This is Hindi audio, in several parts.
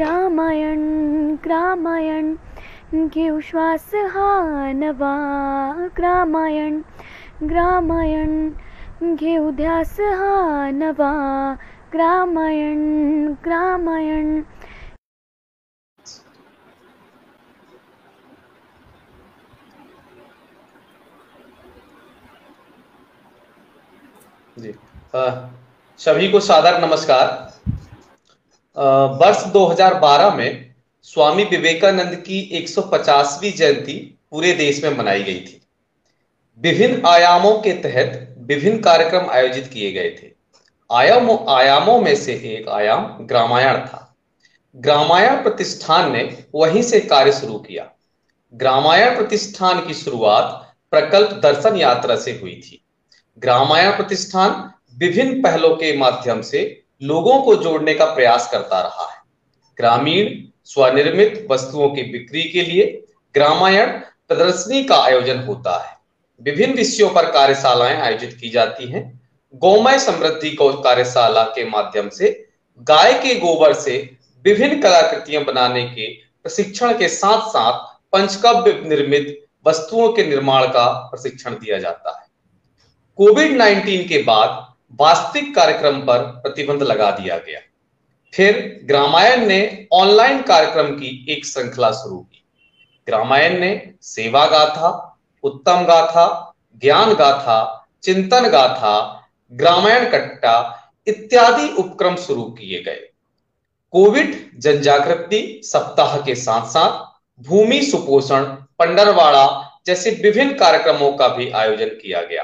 रामायण ग्रामायण घेऊ श्वास हा नवा ग्रामायण ग्रामायण घेऊ ध्यास हा नवा ग्रामायण ग्रामायण. जी सभी को सादर नमस्कार. वर्ष 2012 में स्वामी विवेकानंद की 150वीं जयंती पूरे देश में मनाई गई थी. विभिन्न आयामों के तहत विभिन्न कार्यक्रम आयोजित किए गए थे. आयामों में से एक आयाम ग्रामायण था. ग्रामायण प्रतिष्ठान ने वहीं से कार्य शुरू किया. ग्रामायण प्रतिष्ठान की शुरुआत प्रकल्प दर्शन यात्रा से हुई थी. ग्रामायण प्रतिष्ठान विभिन्न पहलों के माध्यम से लोगों को जोड़ने का प्रयास करता रहा है. ग्रामीण स्वनिर्मित वस्तुओं की बिक्री के लिए ग्रामायण प्रदर्शनी का आयोजन होता है. विभिन्न विषयों पर कार्यशालाएं आयोजित की जाती हैं. गौमय समृद्धि कार्यशाला के माध्यम से गाय के गोबर से विभिन्न कलाकृतियां बनाने के प्रशिक्षण के साथ साथ पंचकव्य निर्मित वस्तुओं के निर्माण का प्रशिक्षण दिया जाता है. कोविड-19 के बाद वास्तविक कार्यक्रम पर प्रतिबंध लगा दिया गया. फिर ग्रामायण ने ऑनलाइन कार्यक्रम की एक श्रृंखला शुरू की. ग्रामायण ने सेवा गाथा, उत्तम गाथा, ज्ञान गाथा, चिंतन गाथा, ग्रामायण कट्टा इत्यादि उपक्रम शुरू किए गए. कोविड जन जागृति सप्ताह के साथ साथ भूमि सुपोषण पंडरवाड़ा जैसे विभिन्न कार्यक्रमों का भी आयोजन किया गया.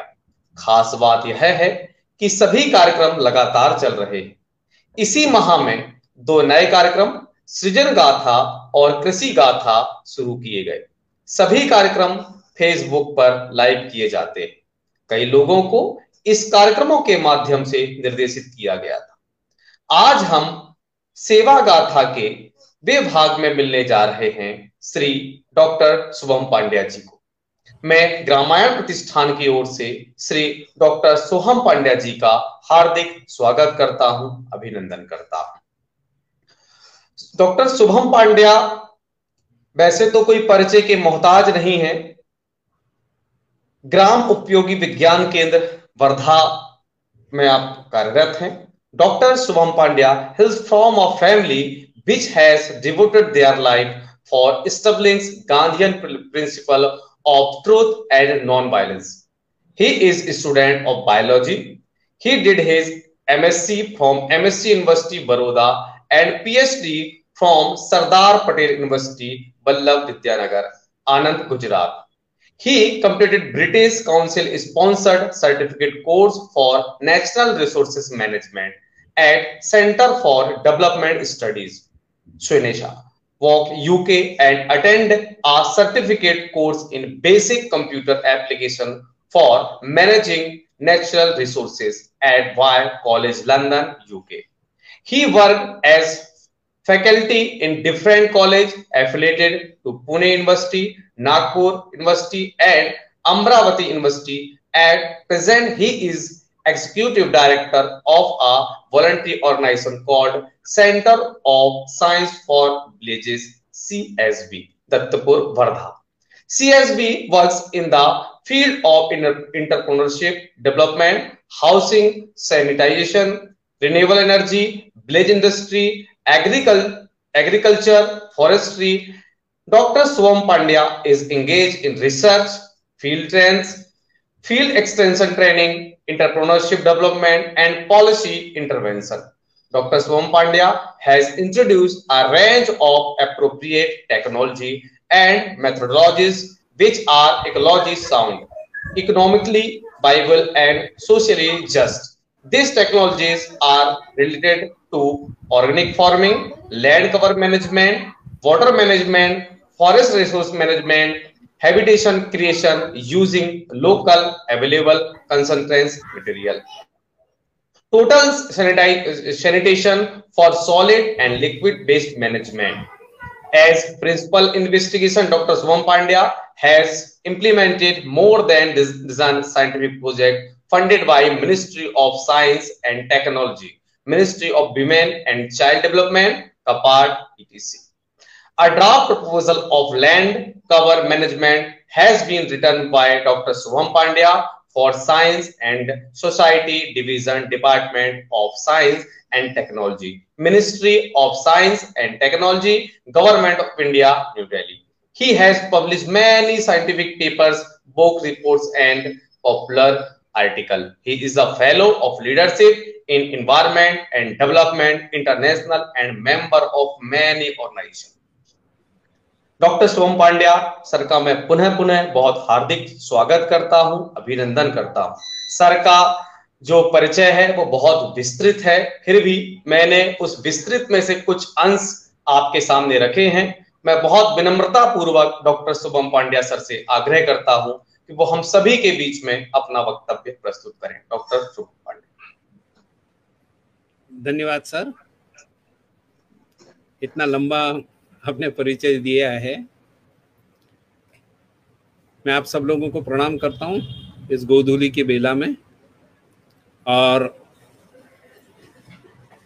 खास बात यह है कि सभी कार्यक्रम लगातार चल रहे हैं. इसी माह में 2 नए कार्यक्रम सृजन गाथा और कृषि गाथा शुरू किए गए. सभी कार्यक्रम फेसबुक पर लाइव किए जाते हैं. कई लोगों को इस कार्यक्रमों के माध्यम से निर्देशित किया गया था. आज हम सेवा गाथा के वे भाग में मिलने जा रहे हैं श्री डॉक्टर सोहम पांड्या जी को. मैं ग्रामायण प्रतिष्ठान की ओर से श्री डॉक्टर सोहम पांड्या जी का हार्दिक स्वागत करता हूं, अभिनंदन करता हूं. डॉक्टर सोहम पांड्या वैसे तो कोई परिचय के मोहताज नहीं है. ग्राम उपयोगी विज्ञान केंद्र वर्धा में आप कार्यरत हैं. Doctor Soham Pandya hails from a family which has devoted their life for establishing Gandhian principle of truth and non-violence. He is a student of biology. He did his MSc from MSc University Baroda and PhD from Sardar Patel University Vallabh Vidyanagar, Anand, Gujarat. He completed British Council sponsored certificate course for National Resources Management at Centre for Development Studies Swinesha, UK, and attend a certificate course in basic computer application for managing natural resources at VIA College London, UK. He worked as faculty in different colleges affiliated to Pune University, Nagpur University and Amravati University. At present, he is Executive Director of a voluntary organization called Center of Science for Villages (CSV), Dattapur, Wardha. CSV works in the field of entrepreneurship, development, housing, sanitation, renewable energy, village industry, agriculture, forestry. Dr. Soham Pandya is engaged in research, field trends, field extension training, entrepreneurship development and policy intervention. Dr. Soham Pandya has introduced a range of appropriate technology and methodologies which are ecologically sound, economically viable and socially just. These technologies are related to organic farming, land cover management, water management, forest resource management, habitation creation using local available concentrates material, total sanitation for solid and liquid waste management. As principal investigation, Dr. Soham Pandya has implemented more than dozen scientific projects funded by Ministry of Science and Technology, Ministry of Women and Child Development, Kapad, etc. A draft proposal of land cover management has been written by Dr. Soham Pandya for Science and Society Division, Department of Science and Technology, Ministry of Science and Technology, Government of India, New Delhi. He has published many scientific papers, book reports, and popular articles. He is a fellow of leadership in environment and development international and member of many organizations. Doctor Soham Pandya sir का मैं पुनः पुनः बहुत हार्दिक स्वागत करता हूं, अभिनंदन करता हूं। सर का जो परिचय है वो बहुत विस्तृत है, फिर भी मैंने उस विस्तृत में से कुछ अंश आपके सामने रखे हैं। मैं बहुत विनम्रता पूर्वक डॉक्टर सोहम पांड्या सर से आग्रह करता हूं कि वो हम सभी के बीच में अपना वक्तव्य प्रस्तुत करें। डॉक्टर सोहम पांड्या। धन्यवाद सर, इतना लंबा आपने परिचय दिया है। मैं आप सब लोगों को प्रणाम करता हूं इस गोधूली की बेला में, और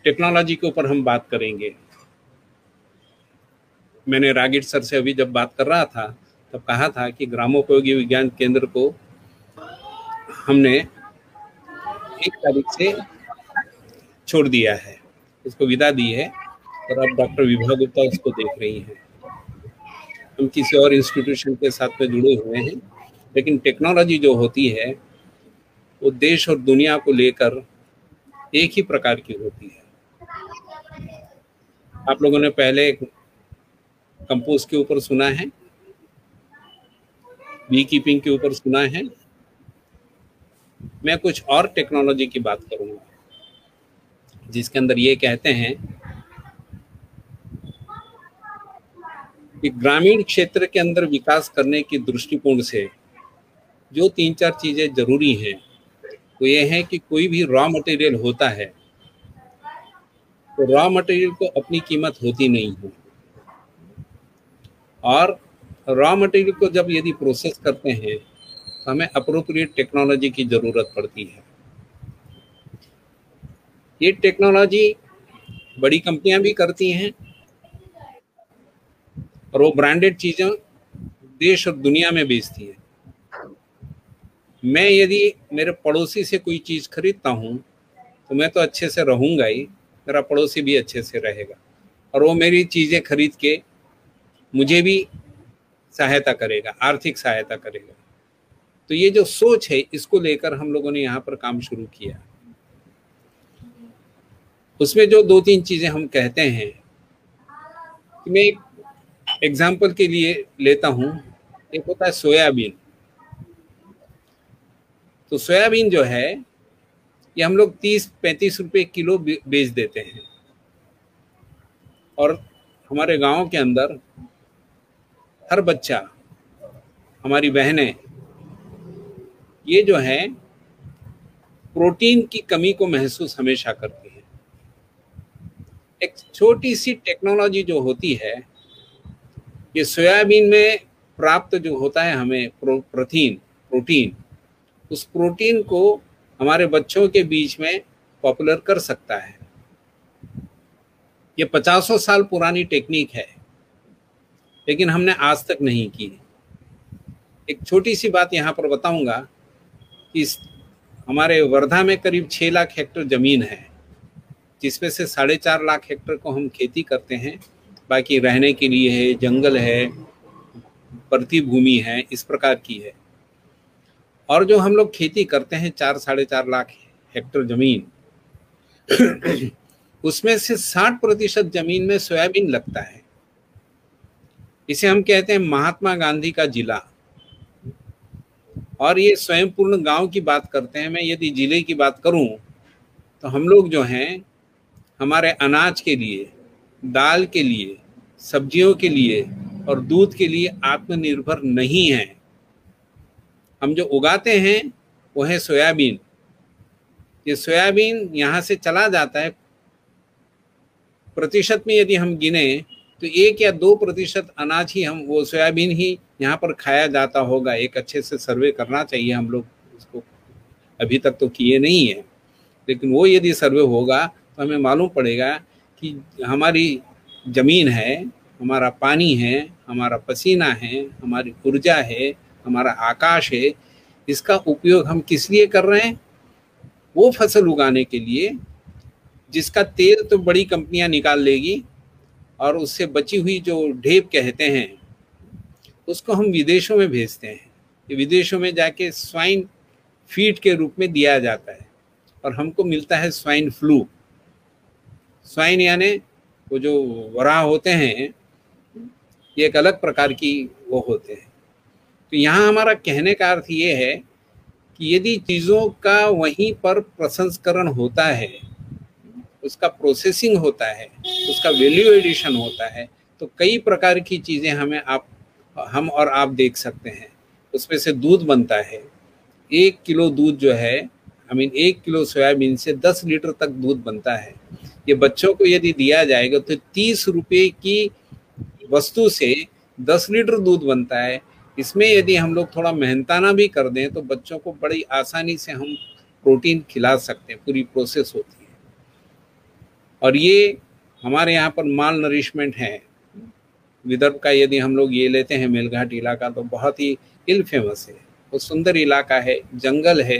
टेक्नोलॉजी के ऊपर हम बात करेंगे। मैंने रागेश सर से अभी जब बात कर रहा था तब कहा था कि ग्रामोपयोगी विज्ञान केंद्र को हमने 1 तारीख से छोड़ दिया है, इसको विदा दी है, और अब डॉक्टर विभाग गुप्ता उसको देख रही हैं। हम किसी और इंस्टीट्यूशन के साथ में जुड़े हुए हैं, लेकिन टेक्नोलॉजी जो होती है वो देश और दुनिया को लेकर एक ही प्रकार की होती है। आप लोगों ने पहले कंपोस्ट के ऊपर सुना है, बी कीपिंग के ऊपर सुना है, मैं कुछ और टेक्नोलॉजी की बात करूंगा जिसके अंदर ये कहते हैं कि ग्रामीण क्षेत्र के अंदर विकास करने के दृष्टिकोण से जो 3-4 चीज़ें जरूरी हैं वो ये है कि कोई भी रॉ मटेरियल होता है तो रॉ मटेरियल को अपनी कीमत होती नहीं है, और रॉ मटेरियल को जब यदि प्रोसेस करते हैं तो हमें अप्रोप्रिएट टेक्नोलॉजी की ज़रूरत पड़ती है। ये टेक्नोलॉजी बड़ी कंपनियां भी करती हैं और वो ब्रांडेड चीज़ें देश और दुनिया में बेचती है। मैं यदि मेरे पड़ोसी से कोई चीज़ खरीदता हूँ तो मैं तो अच्छे से रहूँगा ही, मेरा पड़ोसी भी अच्छे से रहेगा, और वो मेरी चीज़ें खरीद के मुझे भी सहायता करेगा, आर्थिक सहायता करेगा। तो ये जो सोच है इसको लेकर हम लोगों ने यहाँ पर काम शुरू किया। उसमें जो 2-3 चीज़ें हम कहते हैं कि मैं एग्जाम्पल के लिए लेता हूँ, एक होता है सोयाबीन। तो सोयाबीन जो है ये हम लोग 30-35 रुपये किलो बेच देते हैं, और हमारे गांव के अंदर हर बच्चा, हमारी बहनें ये जो है प्रोटीन की कमी को महसूस हमेशा करती है। एक छोटी सी टेक्नोलॉजी जो होती है, ये सोयाबीन में प्राप्त जो होता है हमें प्रोटीन, उस प्रोटीन को हमारे बच्चों के बीच में पॉपुलर कर सकता है। ये 500 साल पुरानी टेक्निक है, लेकिन हमने आज तक नहीं की। एक छोटी सी बात यहाँ पर बताऊंगा कि हमारे वर्धा में करीब 6 लाख हेक्टेयर ज़मीन है, जिसमें से 4.5 लाख हेक्टेयर को हम खेती करते हैं, बाकी रहने के लिए है, जंगल है, परती भूमि है, इस प्रकार की है। और जो हम लोग खेती करते हैं 4-4.5 लाख हेक्टेयर जमीन, उसमें से 60% जमीन में सोयाबीन लगता है। इसे हम कहते हैं महात्मा गांधी का जिला, और ये स्वयंपूर्ण गांव की बात करते हैं। मैं यदि जिले की बात करूं तो हम लोग जो हैं हमारे अनाज के लिए, दाल के लिए, सब्जियों के लिए और दूध के लिए आत्मनिर्भर नहीं है। हम जो उगाते हैं वो है सोयाबीन। ये सोयाबीन यहाँ से चला जाता है, प्रतिशत में यदि हम गिने तो 1 या 2% अनाज ही हम वो सोयाबीन ही यहाँ पर खाया जाता होगा। एक अच्छे से सर्वे करना चाहिए, हम लोग इसको अभी तक तो किए नहीं है, लेकिन वो यदि सर्वे होगा तो हमें मालूम पड़ेगा कि हमारी जमीन है, हमारा पानी है, हमारा पसीना है, हमारी ऊर्जा है, हमारा आकाश है, इसका उपयोग हम किस लिए कर रहे हैं? वो फसल उगाने के लिए जिसका तेल तो बड़ी कंपनियां निकाल लेगी और उससे बची हुई जो ढेप कहते हैं उसको हम विदेशों में भेजते हैं। विदेशों में जाके स्वाइन फीड के रूप में दिया जाता है और हमको मिलता है स्वाइन फ्लू। स्वाइन यानी वो जो वराह होते हैं, ये एक अलग प्रकार की वो होते हैं। तो यहाँ हमारा कहने का अर्थ ये है कि यदि चीज़ों का वहीं पर प्रसंस्करण होता है, उसका प्रोसेसिंग होता है, उसका वैल्यू एडिशन होता है, तो कई प्रकार की चीज़ें हमें हम और आप देख सकते हैं। उसमें से दूध बनता है। 1 किलो दूध जो है, आई मीन 1 किलो सोयाबीन से 10 लीटर तक दूध बनता है। ये बच्चों को यदि दिया जाएगा तो 30 रुपये की वस्तु से 10 लीटर दूध बनता है। इसमें यदि हम लोग थोड़ा मेहनताना भी कर दें तो बच्चों को बड़ी आसानी से हम प्रोटीन खिला सकते हैं। पूरी प्रोसेस होती है और ये हमारे यहाँ पर माल नरिशमेंट है। विदर्भ का यदि हम लोग ये लेते हैं मेलघाट इलाका तो बहुत ही इल फेमस है। वो सुंदर इलाका है, जंगल है,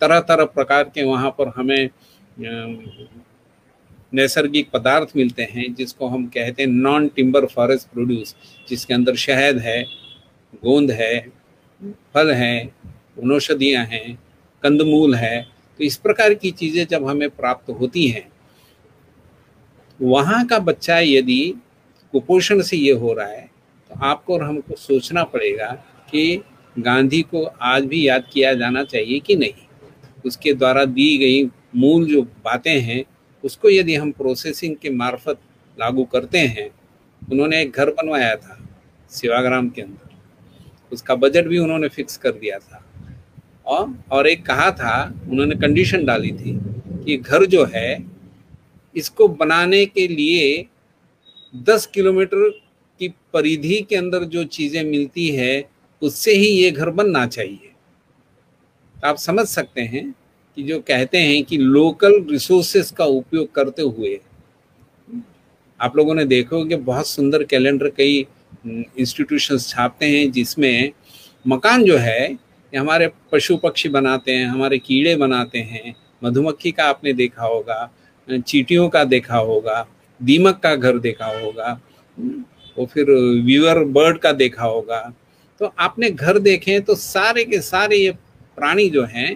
तरह तरह प्रकार के वहाँ पर हमें नैसर्गिक पदार्थ मिलते हैं जिसको हम कहते हैं नॉन टिम्बर फॉरेस्ट प्रोड्यूस, जिसके अंदर शहद है, गोंद है, फल है, वनौषधियाँ हैं, कंदमूल है। तो इस प्रकार की चीज़ें जब हमें प्राप्त होती हैं, वहाँ का बच्चा यदि कुपोषण से ये हो रहा है तो आपको और हमको सोचना पड़ेगा कि गांधी को आज भी याद किया जाना चाहिए कि नहीं। उसके द्वारा दी गई मूल जो बातें हैं उसको यदि हम प्रोसेसिंग के मार्फत लागू करते हैं। उन्होंने एक घर बनवाया था सेवाग्राम के अंदर, उसका बजट भी उन्होंने फिक्स कर दिया था और एक कहा था, उन्होंने कंडीशन डाली थी कि घर जो है इसको बनाने के लिए 10 किलोमीटर की परिधि के अंदर जो चीज़ें मिलती है उससे ही ये घर बनना चाहिए। आप समझ सकते हैं कि जो कहते हैं कि लोकल रिसोर्सेस का उपयोग करते हुए, आप लोगों ने देखोगे बहुत सुंदर कैलेंडर कई इंस्टीट्यूशंस छापते हैं जिसमें मकान जो है हमारे पशु पक्षी बनाते हैं, हमारे कीड़े बनाते हैं, मधुमक्खी का आपने देखा होगा, चींटियों का देखा होगा, दीमक का घर देखा होगा और फिर वीवर बर्ड का देखा होगा। तो आपने घर देखे तो सारे के सारे ये प्राणी जो हैं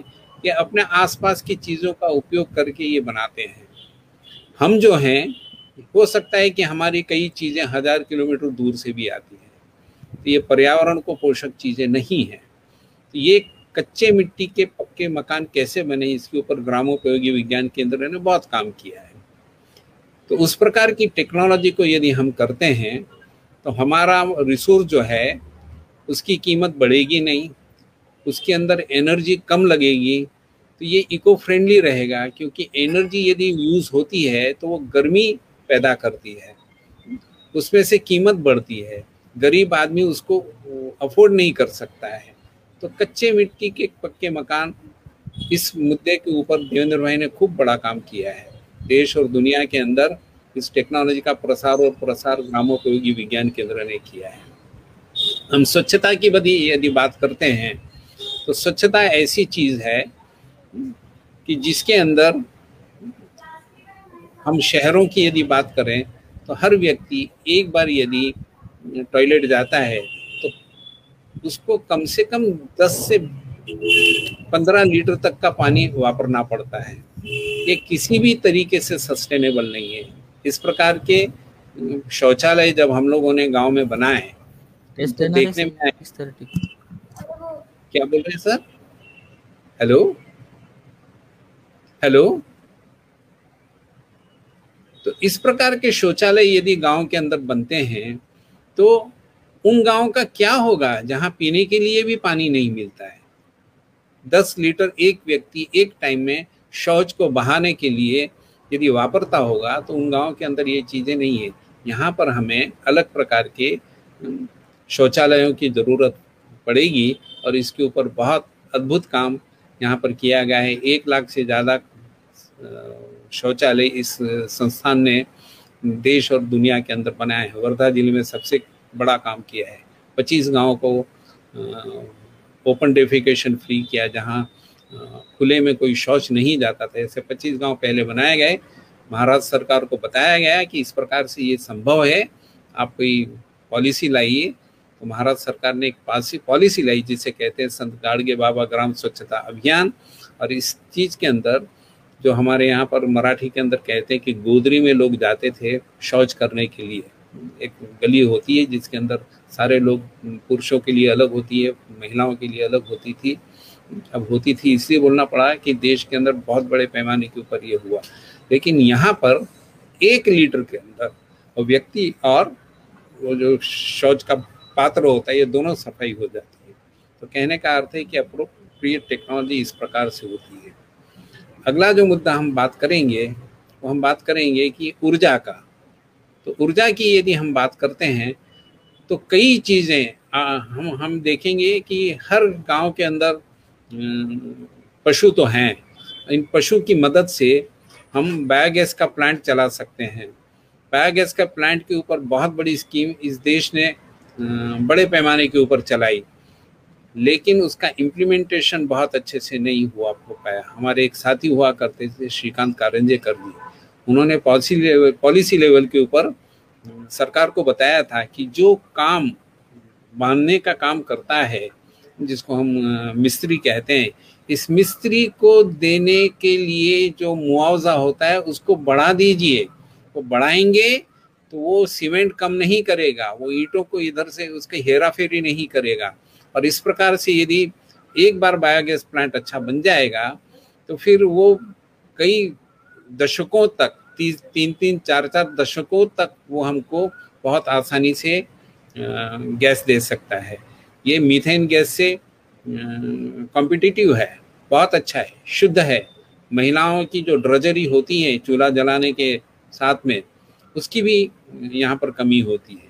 ये अपने आसपास की चीज़ों का उपयोग करके ये बनाते हैं। हम जो हैं, हो सकता है कि हमारी कई चीज़ें 1000 किलोमीटर दूर से भी आती हैं, तो ये पर्यावरण को पोषक चीज़ें नहीं हैं। तो ये कच्चे मिट्टी के पक्के मकान कैसे बने, इसके ऊपर ग्रामोपयोगी विज्ञान केंद्र ने बहुत काम किया है। तो उस प्रकार की टेक्नोलॉजी को यदि हम करते हैं तो हमारा रिसोर्स जो है उसकी कीमत बढ़ेगी नहीं, उसके अंदर एनर्जी कम लगेगी। तो ये इको फ्रेंडली रहेगा क्योंकि एनर्जी यदि यूज़ होती है तो वो गर्मी पैदा करती है, उसमें से कीमत बढ़ती है, गरीब आदमी उसको अफोर्ड नहीं कर सकता है। तो कच्चे मिट्टी के पक्के मकान, इस मुद्दे के ऊपर देवेंद्र भाई ने खूब बड़ा काम किया है। देश और दुनिया के अंदर इस टेक्नोलॉजी का प्रसार और प्रसार ग्रामोपयोगी विज्ञान केंद्र ने किया है। हम स्वच्छता की यदि बात करते हैं तो स्वच्छता ऐसी चीज़ है कि जिसके अंदर हम शहरों की यदि बात करें तो हर व्यक्ति एक बार यदि टॉयलेट जाता है तो उसको कम से कम 10 से 15 लीटर तक का पानी वापरना पड़ता है। ये किसी भी तरीके से सस्टेनेबल नहीं है। इस प्रकार के शौचालय जब हम लोगों ने गांव में बनाए तो देखने में आए। क्या बोल रहे हैं सर? हेलो। तो इस प्रकार के शौचालय यदि गांव के अंदर बनते हैं तो उन गांव का क्या होगा जहां पीने के लिए भी पानी नहीं मिलता है। 10 लीटर एक व्यक्ति एक टाइम में शौच को बहाने के लिए यदि वापरता होगा तो उन गांव के अंदर ये चीज़ें नहीं है। यहाँ पर हमें अलग प्रकार के शौचालयों की ज़रूरत पड़ेगी और इसके ऊपर बहुत अद्भुत काम यहाँ पर किया गया है। 1 लाख से ज़्यादा शौचालय इस संस्थान ने देश और दुनिया के अंदर बनाया है। वर्धा जिले में सबसे बड़ा काम किया है, 25 गाँव को ओपन डेफिकेशन फ्री किया, जहां खुले में कोई शौच नहीं जाता था। ऐसे 25 गांव पहले बनाए गए। महाराष्ट्र सरकार को बताया गया कि इस प्रकार से ये संभव है, आप कोई पॉलिसी लाइए। तो महाराष्ट्र सरकार ने एक पॉलिसी लाई जिसे कहते हैं संत गाडगे बाबा ग्राम स्वच्छता अभियान। और इस चीज़ के अंदर जो हमारे यहाँ पर मराठी के अंदर कहते हैं कि गोदरी में लोग जाते थे शौच करने के लिए। एक गली होती है जिसके अंदर सारे लोग, पुरुषों के लिए अलग होती है, महिलाओं के लिए अलग होती थी, अब होती थी, इसलिए बोलना पड़ा कि देश के अंदर बहुत बड़े पैमाने के ऊपर ये हुआ। लेकिन यहाँ पर 1 लीटर के अंदर वो व्यक्ति और वो जो शौच का पात्र होता है, ये दोनों सफाई हो जाती है। तो कहने का अर्थ है कि अप्रोप्रिएट टेक्नोलॉजी इस प्रकार से होती है। अगला जो मुद्दा हम बात करेंगे वो हम बात करेंगे कि ऊर्जा का। तो ऊर्जा की यदि हम बात करते हैं तो कई चीज़ें हम देखेंगे कि हर गांव के अंदर पशु तो हैं, इन पशु की मदद से हम बायोगैस का प्लांट चला सकते हैं। बायोगैस का प्लांट के ऊपर बहुत बड़ी स्कीम इस देश ने बड़े पैमाने के ऊपर चलाई, लेकिन उसका इम्प्लीमेंटेशन बहुत अच्छे से नहीं हुआ हो पाया। हमारे एक साथी हुआ करते थे श्रीकांत कारंजे कर दिए, उन्होंने पॉलिसी लेवल के ऊपर सरकार को बताया था कि जो काम बांधने का काम करता है, जिसको हम मिस्त्री कहते हैं, इस मिस्त्री को देने के लिए जो मुआवजा होता है उसको बढ़ा दीजिए। वो बढ़ाएंगे तो वो सीमेंट कम नहीं करेगा, वो ईंटों को इधर से उसके हेरा फेरी नहीं करेगा। और इस प्रकार से यदि एक बार बायोगैस प्लांट अच्छा बन जाएगा तो फिर वो कई दशकों तक, 3-4 दशकों तक वो हमको बहुत आसानी से गैस दे सकता है। ये मीथेन गैस से कॉम्पिटिटिव है, बहुत अच्छा है, शुद्ध है। महिलाओं की जो ड्रजरी होती है चूल्हा जलाने के साथ में, उसकी भी यहाँ पर कमी होती है।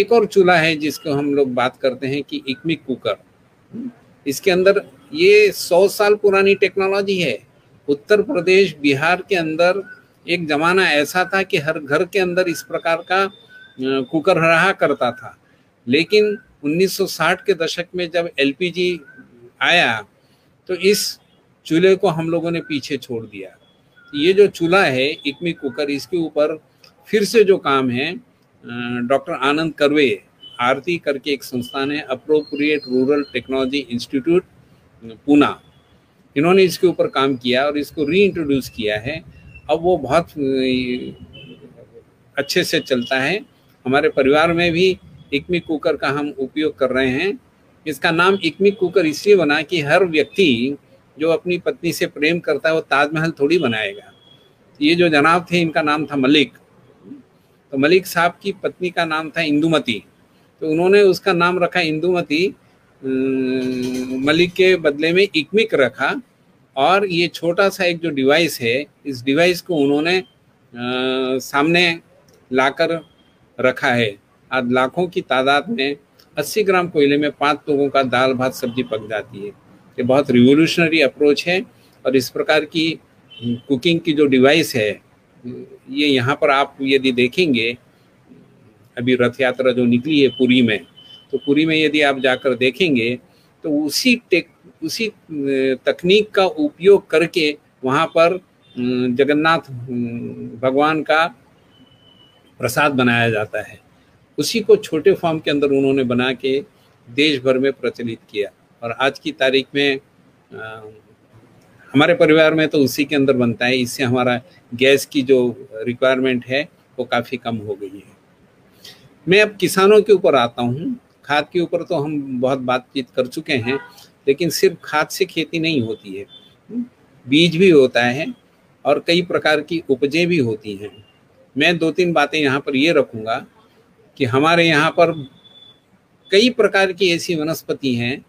एक और चूल्हा है जिसको हम लोग बात करते हैं कि इकमिक कुकर। इसके अंदर ये 100 साल पुरानी टेक्नोलॉजी है। उत्तर प्रदेश, बिहार के अंदर एक ज़माना ऐसा था कि हर घर के अंदर इस प्रकार का कुकर रहा करता था, लेकिन 1960 के दशक में जब एलपीजी आया तो इस चूल्हे को हम लोगों ने पीछे छोड़ दिया। ये जो चूल्हा है इकमी कुकर, इसके ऊपर फिर से जो काम है, डॉक्टर आनंद करवे, आरती करके एक संस्थान है, appropriate rural technology institute Poona, इन्होंने इसके ऊपर काम किया और इसको रीइंट्रोड्यूस किया है। अब वो बहुत अच्छे से चलता है। हमारे परिवार में भी इकमी कुकर का हम उपयोग कर रहे हैं। इसका नाम इकमी कुकर इसलिए बना कि हर व्यक्ति जो अपनी पत्नी से प्रेम करता है वो ताजमहल थोड़ी बनाएगा। ये जो जनाब थे, इनका नाम था मलिक। तो मलिक साहब की पत्नी का नाम था इंदुमती, तो उन्होंने उसका नाम रखा इंदुमती, मलिक के बदले में इकमिक रखा। और ये छोटा सा एक जो डिवाइस है, इस डिवाइस को उन्होंने सामने लाकर रखा है। आज लाखों की तादाद में 80 ग्राम कोयले में 5 लोगों का दाल भात सब्जी पक जाती है। ये बहुत रिवोल्यूशनरी अप्रोच है। और इस प्रकार की कुकिंग की जो डिवाइस है, ये यहाँ पर आप यदि देखेंगे, अभी रथ यात्रा जो निकली है पुरी में, तो पुरी में यदि आप जाकर देखेंगे तो उसी तकनीक का उपयोग करके वहाँ पर जगन्नाथ भगवान का प्रसाद बनाया जाता है। उसी को छोटे फॉर्म के अंदर उन्होंने बना के देश भर में प्रचलित किया। और आज की तारीख में हमारे परिवार में तो उसी के अंदर बनता है। इससे हमारा गैस की जो रिक्वायरमेंट है वो काफ़ी कम हो गई है। मैं अब किसानों के ऊपर आता हूँ। खाद के ऊपर तो हम बहुत बातचीत कर चुके हैं, लेकिन सिर्फ खाद से खेती नहीं होती है, बीज भी होता है और कई प्रकार की उपजें भी होती हैं। मैं 2-3 बातें यहाँ पर ये रखूँगा कि हमारे यहाँ पर कई प्रकार की ऐसी वनस्पति हैं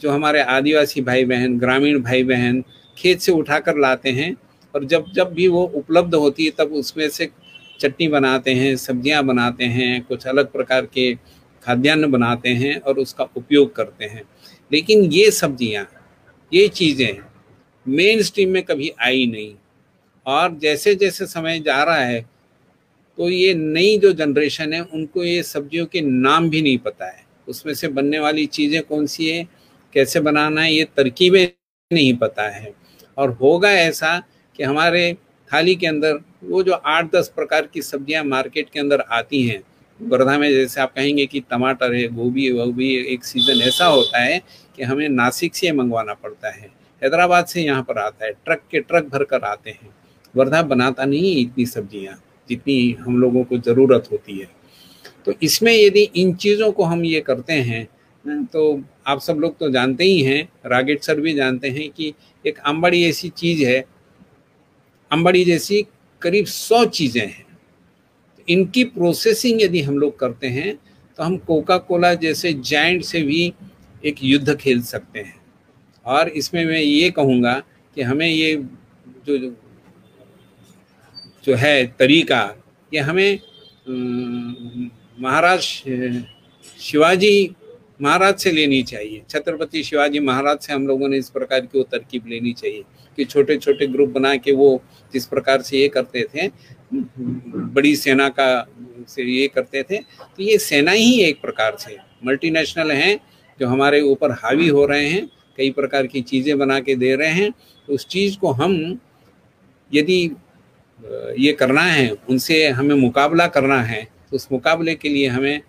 जो हमारे आदिवासी भाई बहन, ग्रामीण भाई बहन खेत से उठाकर लाते हैं, और जब भी वो उपलब्ध होती है तब उसमें से चटनी बनाते हैं, सब्जियाँ बनाते हैं, कुछ अलग प्रकार के खाद्यान्न बनाते हैं और उसका उपयोग करते हैं। लेकिन ये सब्जियाँ, ये चीज़ें मेन स्ट्रीम में कभी आई नहीं। और जैसे जैसे समय जा रहा है तो ये नई जो जनरेशन है उनको ये सब्जियों के नाम भी नहीं पता है, उसमें से बनने वाली चीज़ें कौन सी है, कैसे बनाना है, ये तरकीबें नहीं पता है। और होगा ऐसा कि हमारे थाली के अंदर वो जो 8-10 प्रकार की सब्जियां मार्केट के अंदर आती हैं, वर्धा में जैसे आप कहेंगे कि टमाटर है, गोभी, वो भी एक सीज़न ऐसा होता है कि हमें नासिक से मंगवाना पड़ता है, हैदराबाद से यहाँ पर आता है, ट्रक के ट्रक भर कर आते हैं। वर्धा बनाता नहीं इतनी सब्जियाँ जितनी हम लोगों को ज़रूरत होती है। तो इसमें यदि इन चीज़ों को हम ये करते हैं तो आप सब लोग तो जानते ही हैं, रागेश सर भी जानते हैं कि एक अंबाड़ी ऐसी चीज़ है, अंबाड़ी जैसी करीब 100 चीज़ें हैं, इनकी प्रोसेसिंग यदि हम लोग करते हैं तो हम कोका कोला जैसे जायंट से भी एक युद्ध खेल सकते हैं। और इसमें मैं ये कहूँगा कि हमें ये जो है तरीका, ये हमें महाराज शिवाजी महाराज से लेनी चाहिए, छत्रपति शिवाजी महाराज से हम लोगों ने इस प्रकार की वो तरकीब लेनी चाहिए कि छोटे छोटे ग्रुप बना के वो जिस प्रकार से ये करते थे, बड़ी सेना का से ये करते थे, तो ये सेना ही एक प्रकार से मल्टीनेशनल हैं जो हमारे ऊपर हावी हो रहे हैं, कई प्रकार की चीज़ें बना के दे रहे हैं। उस चीज़ को हम यदि ये करना है, उनसे हमें मुकाबला करना है, तो उस मुकाबले के लिए हमें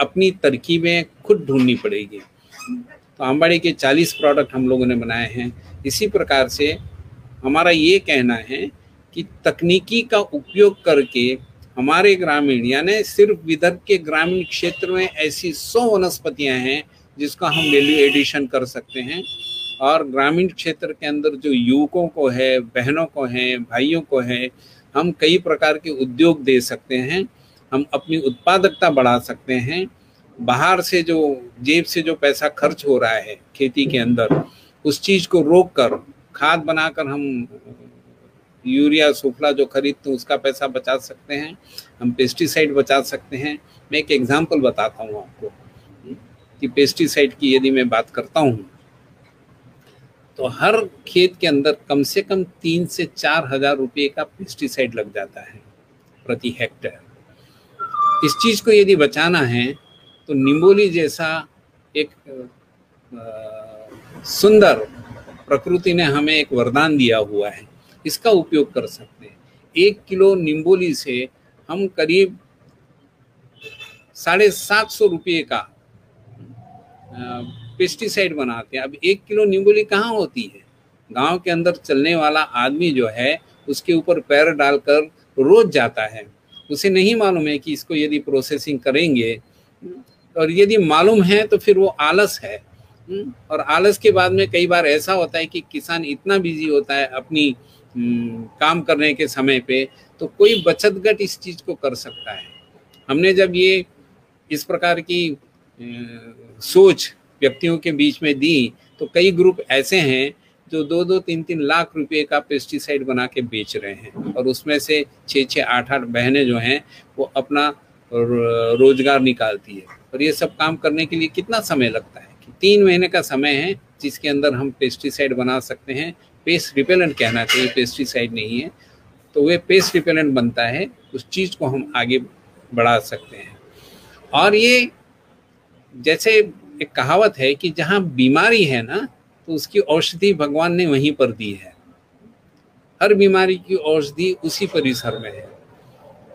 अपनी तरकीबें खुद ढूंढनी पड़ेगी। तो अंबाड़ी के 40 प्रोडक्ट हम लोगों ने बनाए हैं। इसी प्रकार से हमारा ये कहना है कि तकनीकी का उपयोग करके हमारे ग्रामीण यानी सिर्फ विदर्भ के ग्रामीण क्षेत्र में ऐसी 100 वनस्पतियाँ हैं जिसका हम वैल्यू एडिशन कर सकते हैं। और ग्रामीण क्षेत्र के अंदर जो युवकों को है, बहनों को है, भाइयों को है, हम कई प्रकार के उद्योग दे सकते हैं, हम अपनी उत्पादकता बढ़ा सकते हैं। बाहर से जो जेब से जो पैसा खर्च हो रहा है खेती के अंदर, उस चीज़ को रोक कर खाद बनाकर हम यूरिया सुफला जो खरीदते हैं उसका पैसा बचा सकते हैं, हम पेस्टिसाइड बचा सकते हैं। मैं एक एग्जांपल बताता हूँ आपको कि पेस्टिसाइड की यदि मैं बात करता हूँ तो हर खेत के अंदर कम से कम 3 से 4 हज़ार रुपये का पेस्टिसाइड लग जाता है प्रति हेक्टेयर। इस चीज़ को यदि बचाना है तो निम्बोली जैसा एक सुंदर प्रकृति ने हमें एक वरदान दिया हुआ है, इसका उपयोग कर सकते हैं। 1 किलो निम्बोली से हम करीब 750 रुपये का पेस्टिसाइड बनाते हैं। अब 1 किलो निम्बोली कहाँ होती है? गांव के अंदर चलने वाला आदमी जो है उसके ऊपर पैर डालकर रोज जाता है, उसे नहीं मालूम है कि इसको यदि प्रोसेसिंग करेंगे, और यदि मालूम है तो फिर वो आलस है। और आलस के बाद में कई बार ऐसा होता है कि किसान इतना बिजी होता है अपनी काम करने के समय पे, तो कोई बचत गट इस चीज़ को कर सकता है। हमने जब ये इस प्रकार की सोच व्यक्तियों के बीच में दी तो कई ग्रुप ऐसे हैं जो 2-2, 3-3 लाख रुपए का पेस्टिसाइड बना के बेच रहे हैं, और उसमें से 6-6, 8-8 बहनें जो हैं वो अपना रोजगार निकालती है। और ये सब काम करने के लिए कितना समय लगता है कि 3 महीने का समय है जिसके अंदर हम पेस्टिसाइड बना सकते हैं। पेस्ट रिपेलेंट कहना चाहिए, पेस्टिसाइड नहीं है, तो वे पेस्ट रिपेलेंट बनता है। उस चीज़ को हम आगे बढ़ा सकते हैं। और ये जैसे एक कहावत है कि जहाँ बीमारी है ना तो उसकी औषधि भगवान ने वहीं पर दी है, हर बीमारी की औषधि उसी परिसर में है।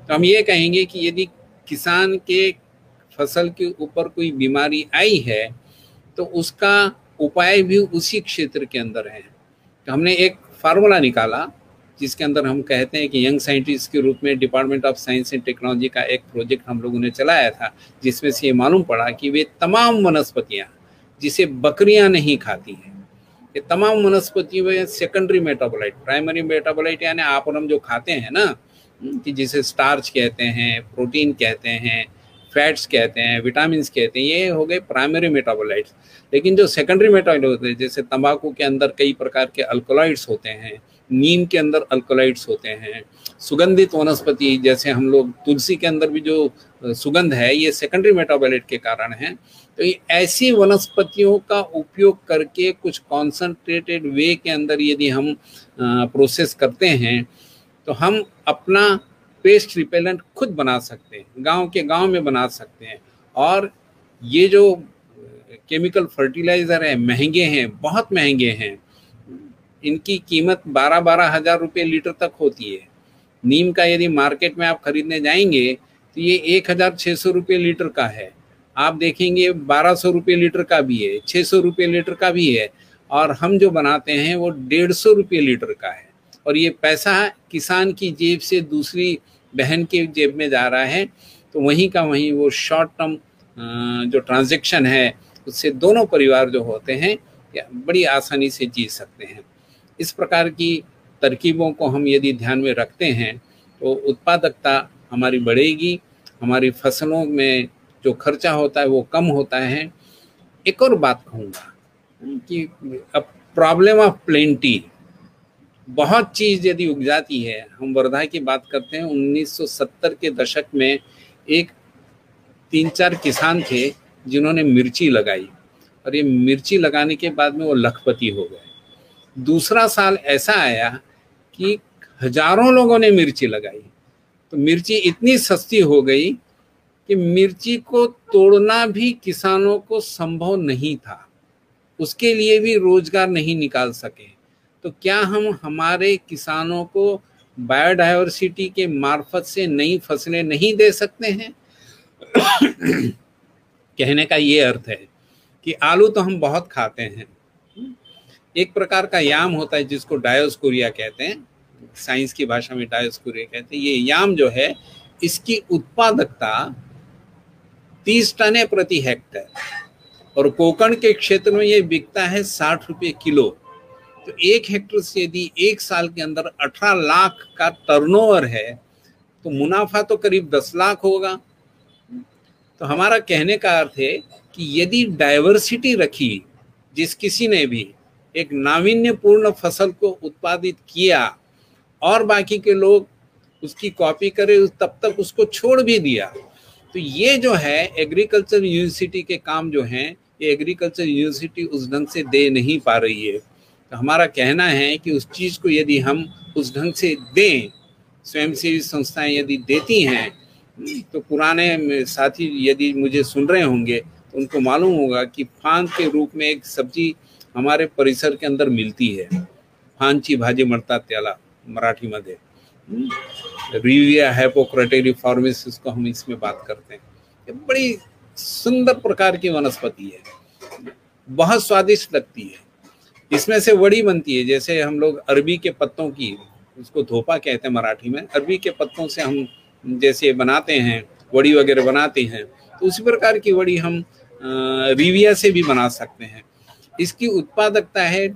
तो हम ये कहेंगे कि यदि किसान के फसल के ऊपर कोई बीमारी आई है तो उसका उपाय भी उसी क्षेत्र के अंदर है। तो हमने एक फार्मूला निकाला जिसके अंदर हम कहते हैं कि यंग साइंटिस्ट के रूप में department of science and technology का एक प्रोजेक्ट हम लोगों ने चलाया था, जिसमें से ये मालूम पड़ा कि वे तमाम वनस्पतियाँ जिसे बकरियाँ नहीं खाती हैं, ये तमाम वनस्पतियों में सेकेंडरी मेटाबोलाइट, प्राइमरी मेटाबोलाइट यानी आप और हम जो खाते हैं ना, कि जिसे स्टार्च कहते हैं, प्रोटीन कहते हैं, फैट्स कहते हैं, विटामिन्स कहते हैं, ये हो गए प्राइमरी मेटाबोलाइट्स। लेकिन जो सेकेंडरी मेटाबोलाइट होते हैं, जैसे तंबाकू के अंदर कई प्रकार के अल्कोलाइड्स होते हैं, नीम के अंदर अल्कोलाइड्स होते हैं, सुगंधित वनस्पति जैसे हम लोग तुलसी के अंदर भी जो सुगंध है ये सेकेंडरी मेटाबोलाइट के कारण है। तो ये ऐसी वनस्पतियों का उपयोग करके कुछ कॉन्सनट्रेटेड वे के अंदर यदि हम प्रोसेस करते हैं तो हम अपना पेस्ट रिपेलेंट खुद बना सकते हैं, गांव के गांव में बना सकते हैं। और ये जो केमिकल फर्टिलाइज़र है महंगे हैं, बहुत महंगे हैं, इनकी कीमत 12-12 हज़ार रुपये लीटर तक होती है। नीम का यदि मार्केट में आप खरीदने जाएंगे तो ये 1,600 रुपये लीटर का है, आप देखेंगे 1,200 रुपये लीटर का भी है, 600 रुपये लीटर का भी है, और हम जो बनाते हैं वो 150 रुपये लीटर का है। और ये पैसा किसान की जेब से दूसरी बहन के जेब में जा रहा है, तो वहीं का वहीं वो शॉर्ट टर्म जो ट्रांजैक्शन है उससे दोनों परिवार जो होते हैं बड़ी आसानी से जी सकते हैं। इस प्रकार की तरकीबों को हम यदि ध्यान में रखते हैं तो उत्पादकता हमारी बढ़ेगी, हमारी फसलों में जो खर्चा होता है वो कम होता है। एक और बात कहूँगा कि प्रॉब्लम ऑफ प्लेंटी, बहुत चीज़ यदि उग जाती है, हम वर्धा की बात करते हैं, 1970 के दशक में एक 3-4 किसान थे जिन्होंने मिर्ची लगाई और ये मिर्ची लगाने के बाद में वो लखपति हो गए। दूसरा साल ऐसा आया कि हजारों लोगों ने मिर्ची लगाई, तो मिर्ची इतनी सस्ती हो गई कि मिर्ची को तोड़ना भी किसानों को संभव नहीं था, उसके लिए भी रोजगार नहीं निकाल सके। तो क्या हम हमारे किसानों को बायोडायवर्सिटी के मार्फत से नई फसलें नहीं दे सकते हैं? कहने का ये अर्थ है कि आलू तो हम बहुत खाते हैं, एक प्रकार का याम होता है जिसको डायोस्कोरिया कहते हैं, साइंस की भाषा में डायोस्कोरिया कहते हैं। ये याम जो है इसकी उत्पादकता 30 टने प्रति हेक्टेयर और कोकण के क्षेत्र में ये बिकता है 60 रुपये किलो। तो 1 हेक्टेयर से यदि 1 साल के अंदर 18 लाख का टर्नओवर है तो मुनाफा तो करीब 10 लाख होगा। तो हमारा कहने का अर्थ है कि यदि डाइवर्सिटी रखी, जिस किसी ने भी एक नावीन्यपूर्ण फसल को उत्पादित किया और बाकी के लोग उसकी कॉपी करें, तब तक उसको छोड़ भी दिया। तो ये जो है एग्रीकल्चर यूनिवर्सिटी के काम जो हैं, ये एग्रीकल्चर यूनिवर्सिटी उस ढंग से दे नहीं पा रही है। तो हमारा कहना है कि उस चीज़ को यदि हम उस ढंग से दें, स्वयंसेवी संस्थाएं यदि देती हैं, तो पुराने साथी यदि मुझे सुन रहे होंगे तो उनको मालूम होगा कि फांद के रूप में एक सब्जी हमारे परिसर के अंदर मिलती है, फांची भाजी मरता त्याला मराठी मध्ये, रिविया हाइपोक्रेटेरी फॉर्मिस इसको हम इसमें बात करते हैं। ये बड़ी सुंदर प्रकार की वनस्पति है, बहुत स्वादिष्ट लगती है। इसमें से वड़ी बनती है, जैसे हम लोग अरबी के पत्तों की, उसको धोपा कहते हैं मराठी में, अरबी के पत्तों से हम जैसे बनाते हैं वड़ी वगैरह बनाते हैं, तो उसी प्रकार की वड़ी हम रिविया से भी बना सकते हैं। इसकी उत्पादकता है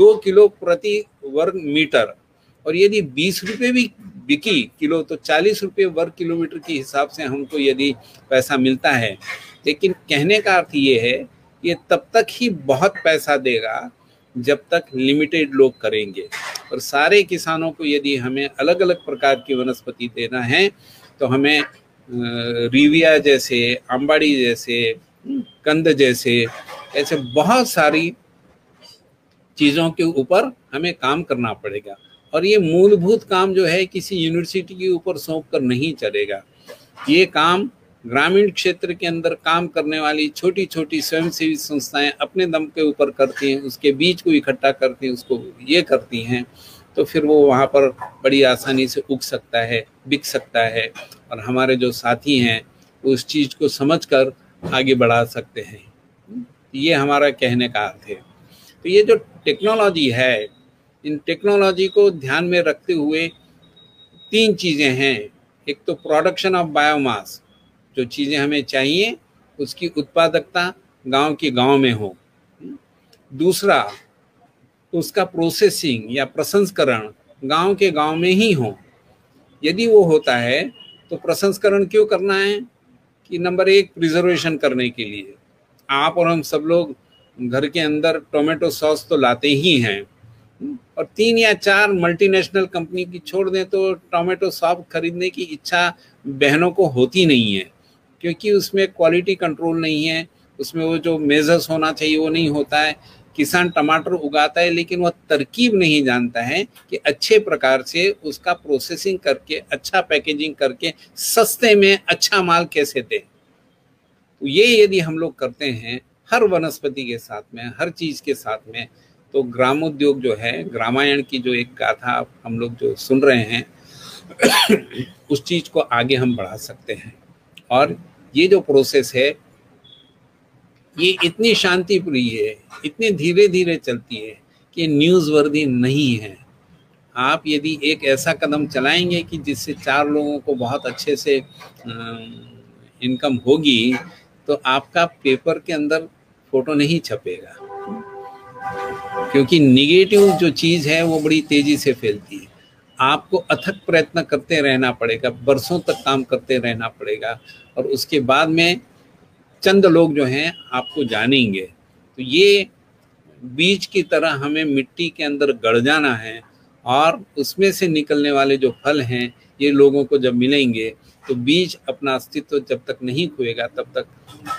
2 किलो प्रति वर्ग मीटर और यदि 20 रुपये भी बिकी किलो तो 40 रुपये वर्ग किलोमीटर के हिसाब से हमको यदि पैसा मिलता है। लेकिन कहने का अर्थ ये है, ये तब तक ही बहुत पैसा देगा जब तक लिमिटेड लोग करेंगे। और सारे किसानों को यदि हमें अलग अलग प्रकार की वनस्पति देना है तो हमें रिविया जैसे, अंबाड़ी जैसे, कंद जैसे, ऐसे बहुत सारी चीज़ों के ऊपर हमें काम करना पड़ेगा। और ये मूलभूत काम जो है किसी यूनिवर्सिटी के ऊपर सौंप कर नहीं चलेगा। ये काम ग्रामीण क्षेत्र के अंदर काम करने वाली छोटी छोटी स्वयंसेवी संस्थाएं अपने दम के ऊपर करती हैं, उसके बीज को इकट्ठा करती हैं, उसको ये करती हैं, तो फिर वो वहाँ पर बड़ी आसानी से उग सकता है, बिक सकता है और हमारे जो साथी हैं उस चीज़ को समझ कर आगे बढ़ा सकते हैं। ये हमारा कहने का अर्थ है। तो ये जो टेक्नोलॉजी है, इन टेक्नोलॉजी को ध्यान में रखते हुए 3 चीज़ें हैं। एक तो प्रोडक्शन ऑफ बायोमास, जो चीज़ें हमें चाहिए उसकी उत्पादकता गांव के गांव में हो। दूसरा, उसका प्रोसेसिंग या प्रसंस्करण गांव के गांव में ही हो। यदि वो होता है तो प्रसंस्करण क्यों करना है? कि नंबर 1 प्रिजर्वेशन करने के लिए। आप और हम सब लोग घर के अंदर टोमेटो सॉस तो लाते ही हैं और 3 या 4 मल्टीनेशनल कंपनी की छोड़ दें तो टोमेटो सॉस खरीदने की इच्छा बहनों को होती नहीं है, क्योंकि उसमें क्वालिटी कंट्रोल नहीं है, उसमें वो जो मेजर्स होना चाहिए वो नहीं होता है। किसान टमाटर उगाता है लेकिन वह तरकीब नहीं जानता है कि अच्छे प्रकार से उसका प्रोसेसिंग करके, अच्छा पैकेजिंग करके सस्ते में अच्छा माल कैसे दे। तो ये यदि हम लोग करते हैं हर वनस्पति के साथ में, हर चीज़ के साथ में, तो ग्रामोद्योग जो है, ग्रामायण की जो एक गाथा हम लोग जो सुन रहे हैं उस चीज़ को आगे हम बढ़ा सकते हैं। और ये जो प्रोसेस है ये इतनी शांतिप्रिय है, इतनी धीरे धीरे चलती है कि न्यूज़वर्दी नहीं है। आप यदि एक ऐसा कदम चलाएंगे कि जिससे चार लोगों को बहुत अच्छे से इनकम होगी तो आपका पेपर के अंदर फोटो नहीं छपेगा, क्योंकि निगेटिव जो चीज़ है वो बड़ी तेज़ी से फैलती है। आपको अथक प्रयत्न करते रहना पड़ेगा, बरसों तक काम करते रहना पड़ेगा और उसके बाद में चंद लोग जो हैं आपको जानेंगे। तो ये बीज की तरह हमें मिट्टी के अंदर गड़ जाना है और उसमें से निकलने वाले जो फल हैं ये लोगों को जब मिलेंगे तो बीज अपना अस्तित्व जब तक नहीं खोएगा तब तक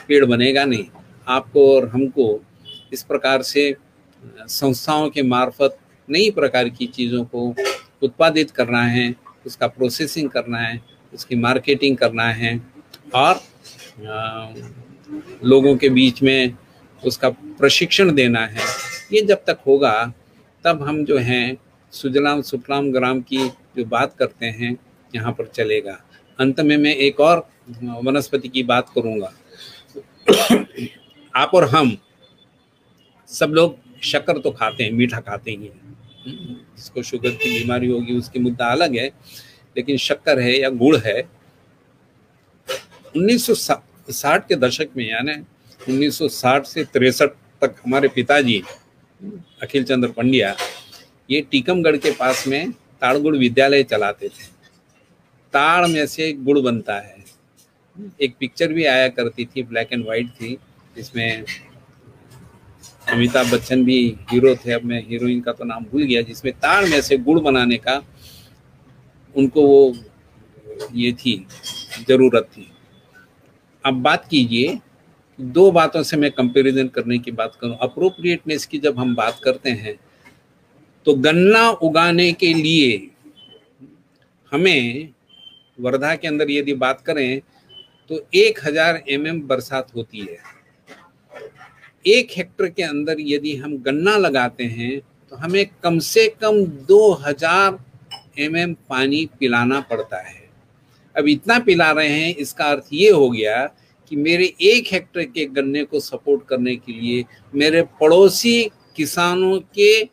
पेड़ बनेगा नहीं। आपको और हमको इस प्रकार से संस्थाओं के मार्फत नई प्रकार की चीज़ों को उत्पादित करना है, उसका प्रोसेसिंग करना है, उसकी मार्केटिंग करना है और लोगों के बीच में उसका प्रशिक्षण देना है। ये जब तक होगा तब हम जो हैं सुजलाम सुफलाम ग्राम की जो बात करते हैं यहाँ पर चलेगा। अंत में मैं एक और वनस्पति की बात करूँगा। आप और हम सब लोग शक्कर तो खाते हैं, मीठा खाते ही हैं। जिसको शुगर की बीमारी होगी उसकी मुद्दा अलग है, लेकिन शक्कर है या गुड़ है। 1960 के दशक में, यानी 1960 से 63 तक हमारे पिताजी अखिल चंद्र पंड्या ये टीकमगढ़ के पास में ताड़गुड़ विद्यालय चलाते थे। ताड़ में से गुड़ बनता है। एक पिक्चर भी आया करती थी, ब्लैक एंड वाइट थी, जिसमें अमिताभ बच्चन भी हीरो थे, अब मैं हीरोइन का तो नाम भूल गया, जिसमें ताड़ में से गुड़ बनाने का उनको वो ये थी, ज़रूरत थी। अब बात कीजिए, दो बातों से मैं कंपैरिजन करने की बात करूं। अप्रोप्रिएटनेस की जब हम बात करते हैं तो गन्ना उगाने के लिए हमें वर्धा के अंदर यदि बात करें तो 1000 mm बरसात होती है। 1 हेक्टेयर के अंदर यदि हम गन्ना लगाते हैं तो हमें कम से कम 2000 mm पानी पिलाना पड़ता है। अब इतना पिला रहे हैं, इसका अर्थ ये हो गया कि मेरे 1 हेक्टेयर के गन्ने को सपोर्ट करने के लिए मेरे पड़ोसी किसानों के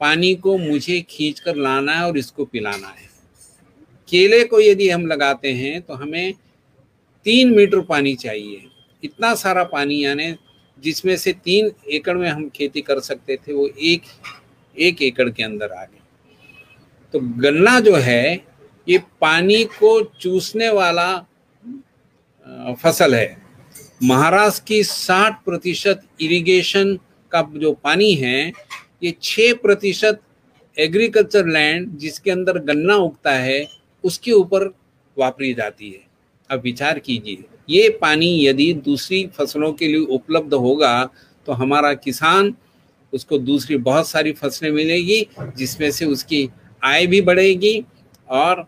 पानी को मुझे खींच कर लाना है और इसको पिलाना है। केले को यदि हम लगाते हैं तो हमें 3 मीटर पानी चाहिए। इतना सारा पानी, यानी जिसमें से 3 एकड़ में हम खेती कर सकते थे वो एक एकड़ के अंदर आ गए। तो गन्ना जो है ये पानी को चूसने वाला फसल है। महाराष्ट्र की 60% इरिगेशन का जो पानी है ये 6% एग्रीकल्चर लैंड जिसके अंदर गन्ना उगता है उसके ऊपर वापरी जाती है। अब विचार कीजिए, ये पानी यदि दूसरी फसलों के लिए उपलब्ध होगा तो हमारा किसान, उसको दूसरी बहुत सारी फसलें मिलेगी जिसमें से उसकी आय भी बढ़ेगी और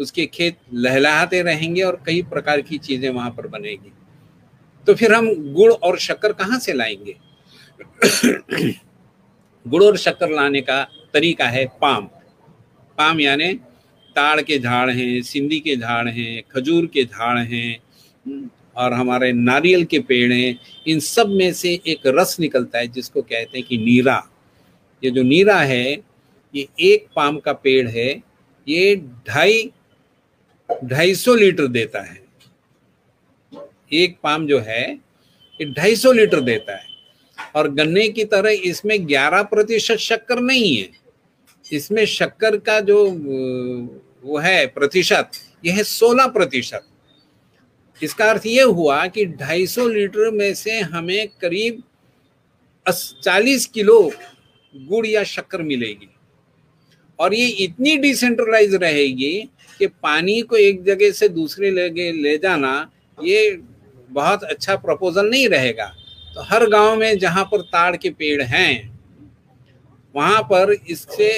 उसके खेत लहलहाते रहेंगे और कई प्रकार की चीज़ें वहाँ पर बनेगी। तो फिर हम गुड़ और शक्कर कहाँ से लाएंगे? गुड़ और शक्कर लाने का तरीका है पाम, यानी ताड़ के झाड़ हैं, सिंधी के झाड़ हैं, खजूर के झाड़ हैं और हमारे नारियल के पेड़ हैं। इन सब में से एक रस निकलता है जिसको कहते हैं कि नीरा। ये जो नीरा है ये एक पाम का पेड़ है, ये 250 लीटर देता है। एक पाम जो है ये 250 लीटर देता है और गन्ने की तरह इसमें 11% शक्कर नहीं है। इसमें शक्कर का जो वो है प्रतिशत, यह है 16%। इसका अर्थ ये हुआ कि 250 लीटर में से हमें करीब 40 किलो गुड़ या शक्कर मिलेगी और ये इतनी डिसेंट्रलाइज रहेगी कि पानी को एक जगह से दूसरी जगह ले जाना ये बहुत अच्छा प्रपोजल नहीं रहेगा। तो हर गांव में जहां पर ताड़ के पेड़ हैं वहां पर इससे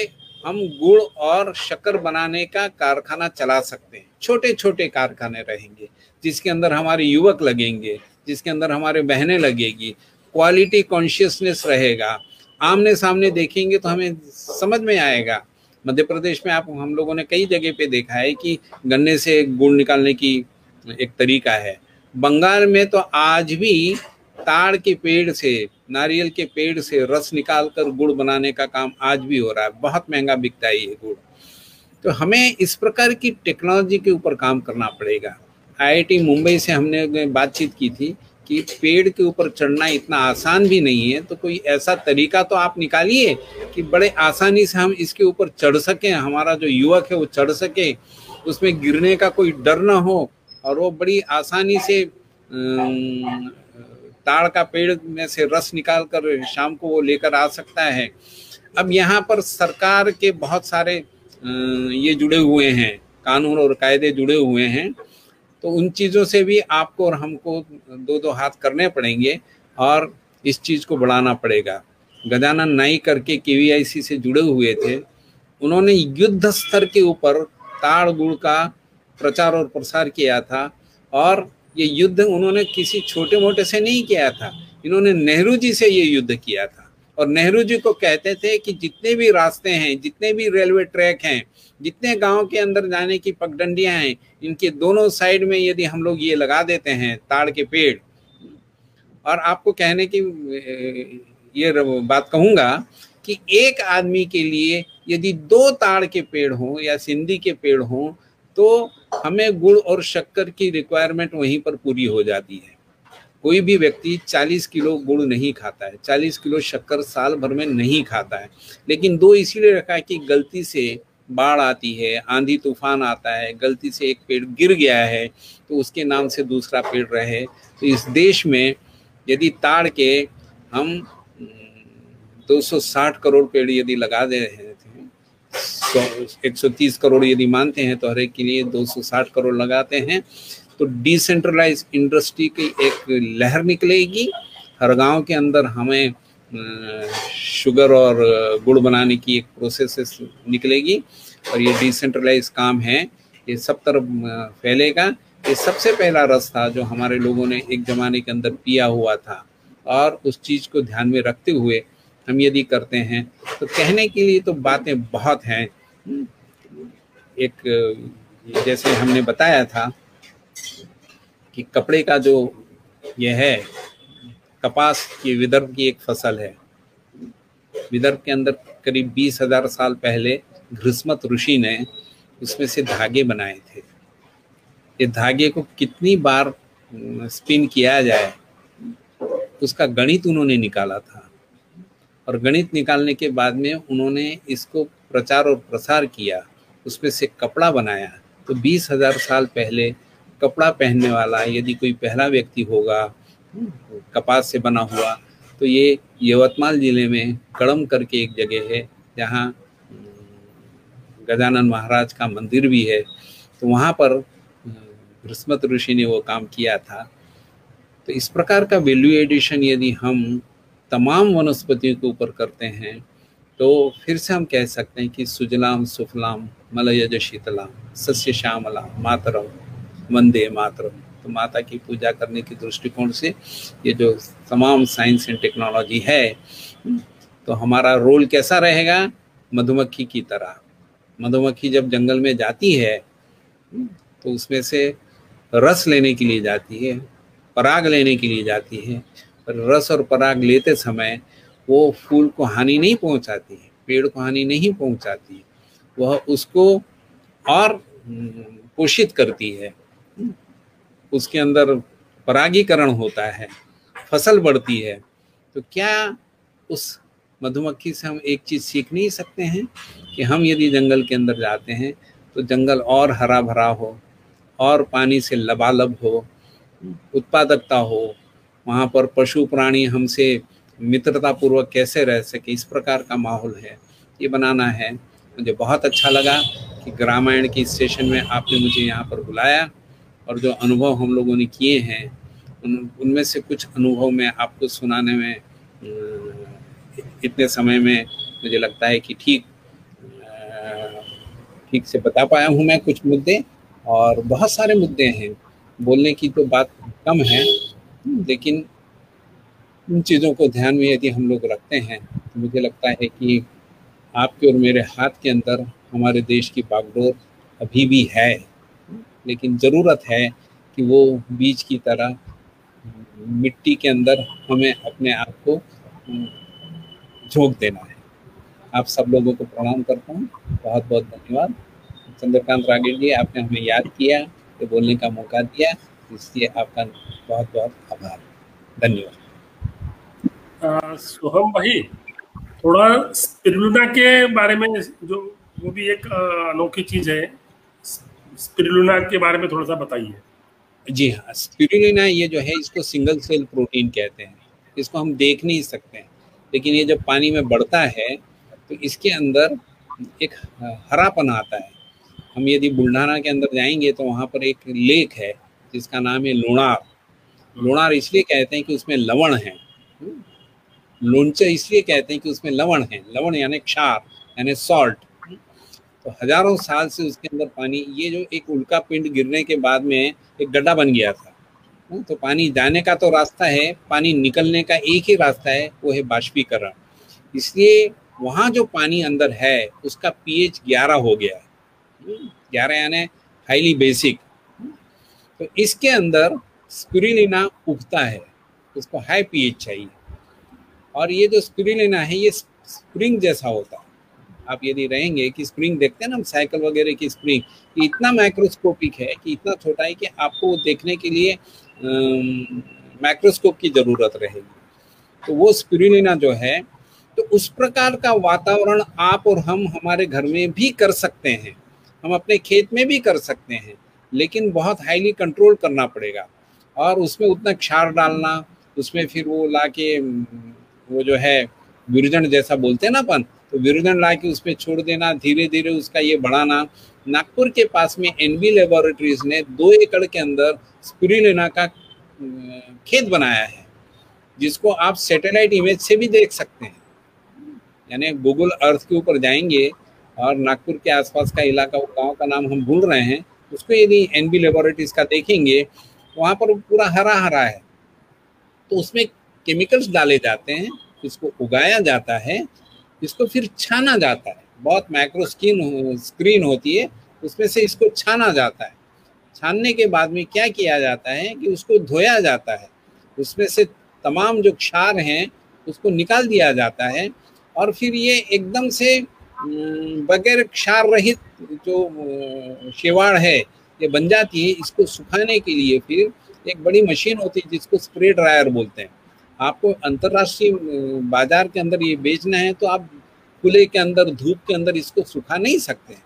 हम गुड़ और शक्कर बनाने का कारखाना चला सकते हैं। छोटे छोटे कारखाने रहेंगे जिसके अंदर हमारे युवक लगेंगे, जिसके अंदर हमारे बहनें लगेगी, क्वालिटी कॉन्शियसनेस रहेगा, आमने सामने देखेंगे तो हमें समझ में आएगा। मध्य प्रदेश में आप हम लोगों ने कई जगह पे देखा है कि गन्ने से गुड़ निकालने की एक तरीका है। बंगाल में तो आज भी ताड़ के पेड़ से, नारियल के पेड़ से रस निकालकर गुड़ बनाने का काम आज भी हो रहा है। बहुत महंगा बिकता है ये गुड़। तो हमें इस प्रकार की टेक्नोलॉजी के ऊपर काम करना पड़ेगा। IIT मुंबई से हमने बातचीत की थी कि पेड़ के ऊपर चढ़ना इतना आसान भी नहीं है, तो कोई ऐसा तरीका तो आप निकालिए कि बड़े आसानी से हम इसके ऊपर चढ़ सकें, हमारा जो युवक है वो चढ़ सके, उसमें गिरने का कोई डर ना हो और वो बड़ी आसानी से ताड़ का पेड़ में से रस निकाल कर शाम को वो लेकर आ सकता है। अब यहाँ पर सरकार के बहुत सारे ये जुड़े हुए हैं, कानून और कायदे जुड़े हुए हैं, तो उन चीज़ों से भी आपको और हमको दो हाथ करने पड़ेंगे और इस चीज़ को बढ़ाना पड़ेगा। गजानन नाई करके KVIC से जुड़े हुए थे, उन्होंने युद्ध स्तर के ऊपर ताड़ गुड़ का प्रचार और प्रसार किया था और ये युद्ध उन्होंने किसी छोटे मोटे से नहीं किया था, इन्होंने नेहरू जी से ये युद्ध किया था। और नेहरू जी को कहते थे कि जितने भी रास्ते हैं, जितने भी रेलवे ट्रैक हैं, जितने गांव के अंदर जाने की पगडंडियां हैं, इनके दोनों साइड में यदि हम लोग ये लगा देते हैं ताड़ के पेड़, और आपको कहने की ये बात कहूँगा कि एक आदमी के लिए यदि 2 ताड़ के पेड़ हों या सिंधी के पेड़ हों तो हमें गुड़ और शक्कर की रिक्वायरमेंट वहीं पर पूरी हो जाती है। कोई भी व्यक्ति 40 किलो गुड़ नहीं खाता है, 40 किलो शक्कर साल भर में नहीं खाता है, लेकिन 2 इसीलिए रखा है कि गलती से बाढ़ आती है, आंधी तूफान आता है, गलती से एक पेड़ गिर गया है तो उसके नाम से दूसरा पेड़ रहे। तो इस देश में यदि ताड़ के हम 260 करोड़ पेड़ यदि लगा दे रहे थे, 130 करोड़ यदि मानते हैं तो हर एक के लिए 260 करोड़ लगाते हैं, तो डिसेंट्रलाइज इंडस्ट्री की एक लहर निकलेगी। हर गांव के अंदर हमें शुगर और गुड़ बनाने की एक प्रोसेस निकलेगी और ये डिसेंट्रलाइज काम है, ये सब तरफ फैलेगा। ये सबसे पहला रस था जो हमारे लोगों ने एक ज़माने के अंदर पिया हुआ था और उस चीज़ को ध्यान में रखते हुए हम यदि करते हैं तो कहने के लिए तो बातें बहुत हैं। एक जैसे हमने बताया था कि कपड़े का जो यह है, कपास की विदर्भ की एक फसल है। विदर्भ के अंदर करीब 20,000 साल पहले घृष्मत ऋषि ने उसमें से धागे बनाए थे। ये धागे को कितनी बार स्पिन किया जाए उसका गणित उन्होंने निकाला था और गणित निकालने के बाद में उन्होंने इसको प्रचार और प्रसार किया, उसमें से कपड़ा बनाया। तो 20,000 साल पहले कपड़ा पहनने वाला यदि कोई पहला व्यक्ति होगा कपास से बना हुआ, तो ये यवतमाल जिले में कड़म करके एक जगह है जहाँ गजानन महाराज का मंदिर भी है, तो वहाँ पर घृष्मत ऋषि ने वो काम किया था। तो इस प्रकार का वैल्यू एडिशन यदि हम तमाम वनस्पतियों के ऊपर करते हैं तो फिर से हम कह सकते हैं कि सुजलाम सुफलाम मलयज शीतलाम सस्य श्यामलाम मातरम वंदे मातरम। तो माता की पूजा करने के दृष्टिकोण से ये जो तमाम साइंस एंड टेक्नोलॉजी है, तो हमारा रोल कैसा रहेगा? मधुमक्खी की तरह। मधुमक्खी जब जंगल में जाती है तो उसमें से रस लेने के लिए जाती है, पराग लेने के लिए जाती है, पर रस और पराग लेते समय वो फूल को हानि नहीं पहुंचाती है, पेड़ को हानि नहीं पहुंचाती, वह उसको और पोषित करती है, उसके अंदर परागीकरण होता है, फसल बढ़ती है। तो क्या उस मधुमक्खी से हम एक चीज़ सीख नहीं सकते हैं कि हम यदि जंगल के अंदर जाते हैं तो जंगल और हरा भरा हो और पानी से लबालब हो, उत्पादकता हो, वहाँ पर पशु प्राणी हमसे मित्रतापूर्वक कैसे रह सके, इस प्रकार का माहौल है, ये बनाना है। मुझे बहुत अच्छा लगा कि ग्रामायण के स्टेशन में आपने मुझे यहाँ पर बुलाया और जो अनुभव हम लोगों ने किए हैं उनमें से कुछ अनुभव मैं आपको सुनाने में इतने समय में मुझे लगता है कि ठीक से बता पाया हूँ मैं कुछ मुद्दे। और बहुत सारे मुद्दे हैं, बोलने की तो बात कम है, लेकिन उन चीज़ों को ध्यान में यदि हम लोग रखते हैं तो मुझे लगता है कि आपके और मेरे हाथ के अंदर हमारे देश की बागडोर अभी भी है, लेकिन ज़रूरत है कि वो बीज की तरह मिट्टी के अंदर हमें अपने आप को झोंक देना है। आप सब लोगों को प्रणाम करता हूँ, बहुत बहुत धन्यवाद। चंद्रकांत रागे जी, आपने हमें याद किया, तो बोलने का मौका दिया, इसलिए आपका बहुत बहुत आभार, धन्यवाद। सोहम भाई, थोड़ा स्पिरुलिना के बारे में, जो वो भी एक अनोखी चीज़ है, स्पिरुलिना के बारे में थोड़ा सा बताइए। जी हाँ, स्पिरुलिना ये जो है, इसको सिंगल सेल प्रोटीन कहते हैं। इसको हम देख नहीं सकते हैं, लेकिन ये जब पानी में बढ़ता है तो इसके अंदर एक हरापन आता है। हम यदि बुल्ढाना के अंदर जाएंगे तो वहाँ पर एक लेक है जिसका नाम है लोणार। लोणार इसलिए कहते हैं कि उसमें लवण है, लोणचा इसलिए कहते हैं कि उसमें लवण है, लवण यानी क्षार यानी सॉल्ट। तो हजारों साल से उसके अंदर पानी, ये जो एक उल्का पिंड गिरने के बाद में एक गड्ढा बन गया था, तो पानी जाने का तो रास्ता है, पानी निकलने का एक ही रास्ता है, वो है बाष्पीकरण। इसलिए वहाँ जो पानी अंदर है उसका पीएच 11 हो गया, 11 यानी हाईली बेसिक। तो इसके अंदर स्पिरुलिना उगता है, उसको हाई पीएच चाहिए। और ये जो स्पिरुलिना है ये स्प्रिंग जैसा होता है। आप यदि रहेंगे कि स्प्रिंग देखते हैं ना हम साइकिल वगैरह की स्प्रिंग, ये इतना माइक्रोस्कोपिक है कि इतना छोटा है कि आपको देखने के लिए माइक्रोस्कोप की ज़रूरत रहेगी। तो वो स्पिरुलिना जो है, तो उस प्रकार का वातावरण आप और हम हमारे घर में भी कर सकते हैं, हम अपने खेत में भी कर सकते हैं, लेकिन बहुत हाईली कंट्रोल करना पड़ेगा। और उसमें उतना क्षार डालना, उसमें फिर वो लाके वो जो है विरजन जैसा बोलते हैं ना अपन, तो विरजन लाके उसमें छोड़ देना, धीरे धीरे उसका ये बढ़ाना। नागपुर के पास में एनबी लेबोरेटरीज ने 2 एकड़ के अंदर स्पिरुलिना का खेत बनाया है, जिसको आप सैटेलाइट इमेज से भी देख सकते हैं। यानी गूगल अर्थ के ऊपर जाएंगे और नागपुर के आसपास का इलाका, वो गाँव का नाम हम भूल रहे हैं, उसको यदि एनबी लेबोरेटरीज का देखेंगे, वहाँ पर पूरा हरा हरा है। तो उसमें केमिकल्स डाले जाते हैं, इसको उगाया जाता है, इसको फिर छाना जाता है। बहुत माइक्रो स्क्रीन होती है, उसमें से इसको छाना जाता है। छानने के बाद में क्या किया जाता है कि उसको धोया जाता है, उसमें से तमाम जो क्षार हैं उसको निकाल दिया जाता है। और फिर ये एकदम से बगैर क्षार रहित जो शेवाड़ है ये बन जाती है। इसको सुखाने के लिए फिर एक बड़ी मशीन होती है जिसको स्प्रे ड्रायर बोलते हैं। आपको अंतर्राष्ट्रीय बाजार के अंदर ये बेचना है तो आप खुले के अंदर, धूप के अंदर इसको सुखा नहीं सकते हैं,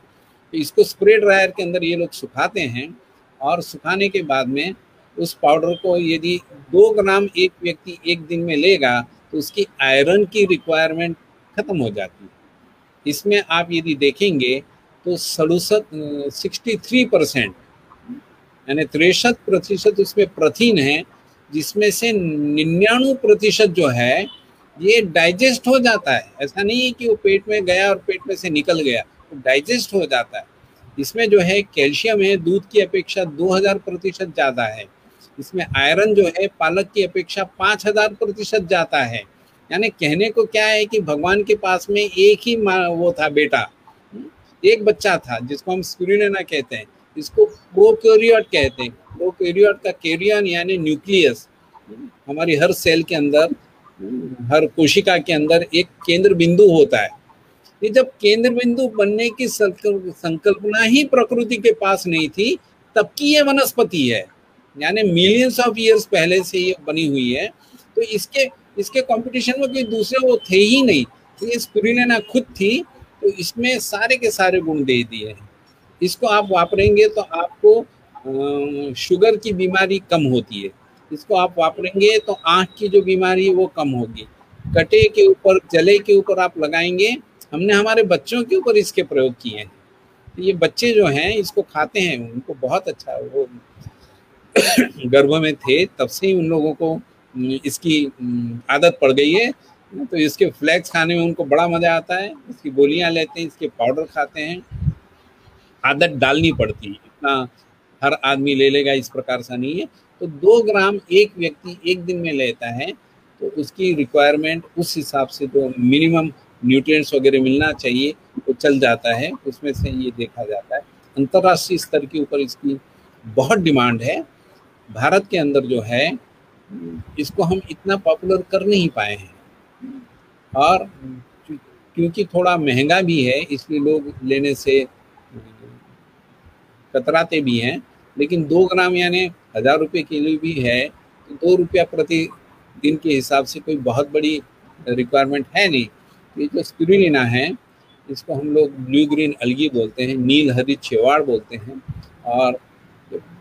तो इसको स्प्रे ड्रायर के अंदर ये लोग सुखाते हैं। और सुखाने के बाद में उस पाउडर को यदि 2 ग्राम एक व्यक्ति एक दिन में लेगा तो उसकी आयरन की रिक्वायरमेंट खत्म हो जाती है। इसमें आप यदि देखेंगे तो 63% यानी 63% उसमें प्रथिन है, जिसमें से 99% जो है ये डाइजेस्ट हो जाता है। ऐसा नहीं है कि वो पेट में गया और पेट में से निकल गया, तो डाइजेस्ट हो जाता है। इसमें जो है कैल्शियम है, दूध की अपेक्षा 2000% ज़्यादा है। इसमें आयरन जो है पालक की अपेक्षा 5000% जाता है। यानी कहने को क्या है कि भगवान के पास में एक ही वो था बेटा, एक बच्चा था जिसको हम स्पिरुलिना कहते हैं, इसको प्रोकैरियोट कहते हैं। प्रोकैरियोट का कैरियन यानी न्यूक्लियस, हमारी हर सेल के अंदर, हर कोशिका के अंदर एक केंद्र बिंदु होता है। ये जब केंद्र बिंदु बनने की संकल्पना ही प्रकृति के पास नहीं थी, तब की ये वनस्पति है, यानी मिलियंस ऑफ ईयर्स पहले से ये बनी हुई है। तो इसके कंपटीशन में कोई दूसरे वो थे ही नहीं, तो ये स्पिरुलिना खुद थी। तो इसमें सारे के सारे गुण दे दिए हैं। इसको आप वापरेंगे तो आपको शुगर की बीमारी कम होती है, इसको आप वापरेंगे तो आँख की जो बीमारी है वो कम होगी। कटे के ऊपर, जले के ऊपर आप लगाएंगे, हमने हमारे बच्चों के ऊपर इसके प्रयोग किए हैं। तो ये बच्चे जो हैं इसको खाते हैं, उनको बहुत अच्छा, वो गर्भ में थे तब से ही उन लोगों को इसकी आदत पड़ गई है। तो इसके फ्लैक्स खाने में उनको बड़ा मज़ा आता है, इसकी गोलियां लेते हैं, इसके पाउडर खाते हैं, आदत डालनी पड़ती है। इतना हर आदमी ले लेगा इस प्रकार सा नहीं है। तो 2 ग्राम एक व्यक्ति एक दिन में लेता है तो उसकी रिक्वायरमेंट उस हिसाब से जो तो मिनिमम न्यूट्रिएंट्स वगैरह मिलना चाहिए वो चल जाता है, उसमें से ये देखा जाता है। अंतर्राष्ट्रीय स्तर के ऊपर इसकी बहुत डिमांड है। भारत के अंदर जो है इसको हम इतना पॉपुलर कर नहीं पाए हैं और क्योंकि थोड़ा महंगा भी है इसलिए लोग लेने से कतराते भी हैं। लेकिन 2 ग्राम यानी 1000 रुपये किलो भी है तो 2 रुपया प्रति दिन के हिसाब से कोई बहुत बड़ी रिक्वायरमेंट है नहीं। ये जो स्पिरुलिना है इसको हम लोग ब्लू ग्रीन अलगी बोलते हैं, नील हरी छेवाड़ बोलते हैं और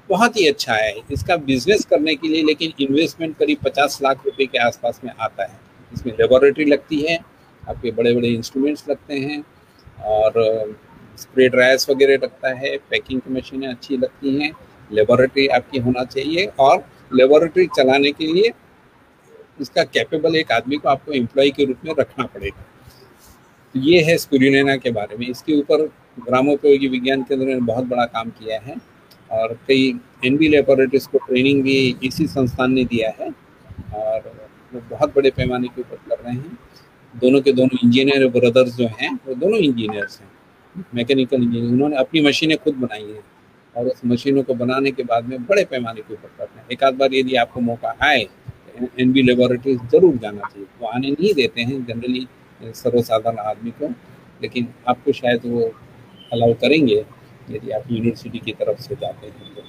बहुत ही अच्छा है इसका बिजनेस करने के लिए। लेकिन इन्वेस्टमेंट करीब 50 लाख रुपए के आसपास में आता है। इसमें लेबोरेटरी लगती है, आपके बड़े बड़े इंस्ट्रूमेंट्स लगते हैं और स्प्रे ड्रायर्स वगैरह लगता है, पैकिंग की मशीनें अच्छी लगती हैं, लेबोरेटरी आपकी होना चाहिए और लेबोरेटरी चलाने के लिए इसका कैपेबल एक आदमी को आपको एम्प्लॉय के रूप में रखना पड़ेगा। तो ये है स्पिरुलिना के बारे में। इसके ऊपर ग्रामोपयोगी विज्ञान केंद्र ने बहुत बड़ा काम किया है और कई एनबी लैबोरेटरीज को ट्रेनिंग भी इसी संस्थान ने दिया है और वो बहुत बड़े पैमाने के ऊपर कर रहे हैं। दोनों के दोनों इंजीनियर ब्रदर्स जो हैं वो दोनों इंजीनियर्स हैं, मैकेनिकल इंजीनियर। उन्होंने अपनी मशीनें खुद बनाई हैं और उस मशीनों को बनाने के बाद में बड़े पैमाने के ऊपर कर रहे हैं। एक आध बार यदि आपको मौका आए एनबी लैबोरेटरीज ज़रूर जाना चाहिए। वो आने नहीं देते हैं जनरली सर्वसाधारण आदमी को, लेकिन आपको शायद वो अलाउ करेंगे यदि आप यूनिवर्सिटी की तरफ से जाते हैं तो।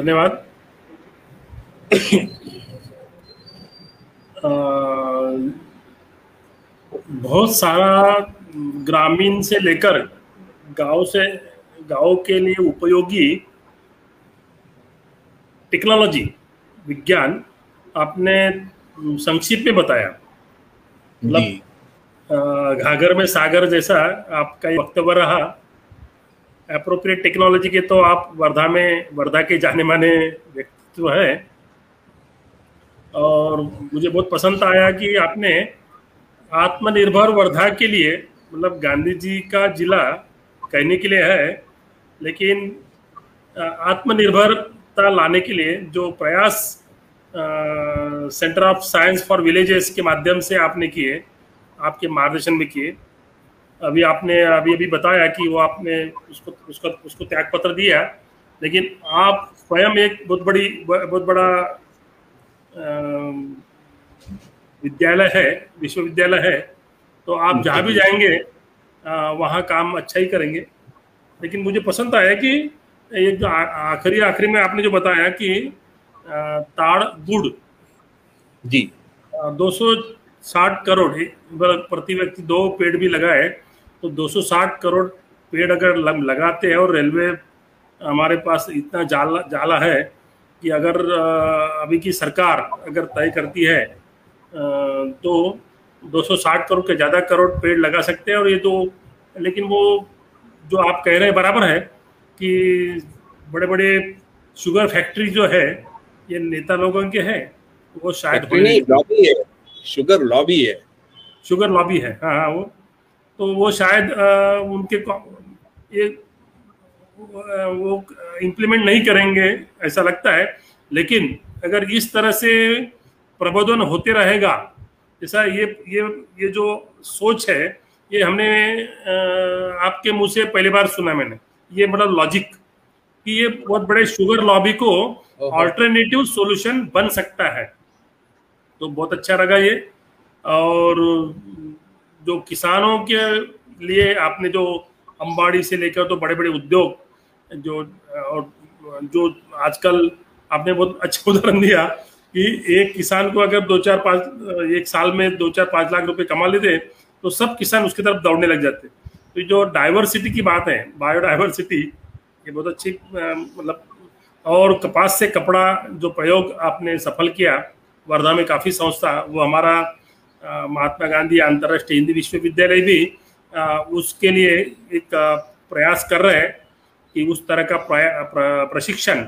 धन्यवाद। बहुत सारा ग्रामीण से लेकर गांव से गांव के लिए उपयोगी टेक्नोलॉजी विज्ञान आपने संक्षिप्त में बताया। मतलब घाघर में सागर जैसा आपका वक्तव्य रहा। एप्रोप्रिएट टेक्नोलॉजी के तो आप वर्धा के जाने माने व्यक्तित्व हैं और मुझे बहुत पसंद आया कि आपने आत्मनिर्भर वर्धा के लिए, मतलब गांधी जी का जिला कहने के लिए है लेकिन आत्मनिर्भरता लाने के लिए जो प्रयास centre of science for villages के माध्यम से आपने किए, आपके मार्गदर्शन में किए। अभी आपने अभी बताया कि वो आपने उसको त्यागपत्र दिया, लेकिन आप स्वयं एक बहुत बड़ा विश्वविद्यालय है तो आप जहाँ भी जाएंगे वहाँ काम अच्छा ही करेंगे। लेकिन मुझे पसंद आया कि ये जो आखिरी में आपने जो बताया कि ताड़ गुड़ जी 260 करोड़ प्रति व्यक्ति 2 पेड़ भी लगाए तो 260 करोड़ पेड़ अगर लगाते हैं और रेलवे हमारे पास इतना जाला है कि अगर अभी की सरकार अगर तय करती है तो 260 करोड़ के ज़्यादा करोड़ पेड़ लगा सकते हैं। और ये तो लेकिन वो जो आप कह रहे हैं बराबर है कि बड़े बड़े शुगर फैक्ट्री जो है ये नेता लोगों के हैं, वो शायद शुगर लॉबी है हाँ, वो तो वो शायद उनके वो इम्प्लीमेंट नहीं करेंगे ऐसा लगता है। लेकिन अगर इस तरह से प्रबोधन होते रहेगा जैसा ये जो सोच है ये हमने आपके मुंह से पहली बार सुना मैंने, ये बड़ा लॉजिक कि ये बहुत बड़े शुगर लॉबी को ऑल्टरनेटिव सॉल्यूशन बन सकता है तो बहुत अच्छा लगा ये। और जो किसानों के लिए आपने जो अंबाड़ी से लेकर तो बड़े बड़े उद्योग जो आजकल आपने बहुत अच्छा उदाहरण दिया कि एक किसान को अगर 2-4-5 लाख रुपए कमा लेते तो सब किसान उसकी तरफ दौड़ने लग जाते। तो जो डाइवर्सिटी की बात है, बायोडाइवर्सिटी, ये बहुत अच्छी मतलब। और कपास से कपड़ा जो प्रयोग आपने सफल किया वर्धा में काफ़ी संस्था, वो हमारा महात्मा गांधी अंतर्राष्ट्रीय हिंदी विश्वविद्यालय भी उसके लिए एक प्रयास कर रहे हैं कि उस तरह का प्रशिक्षण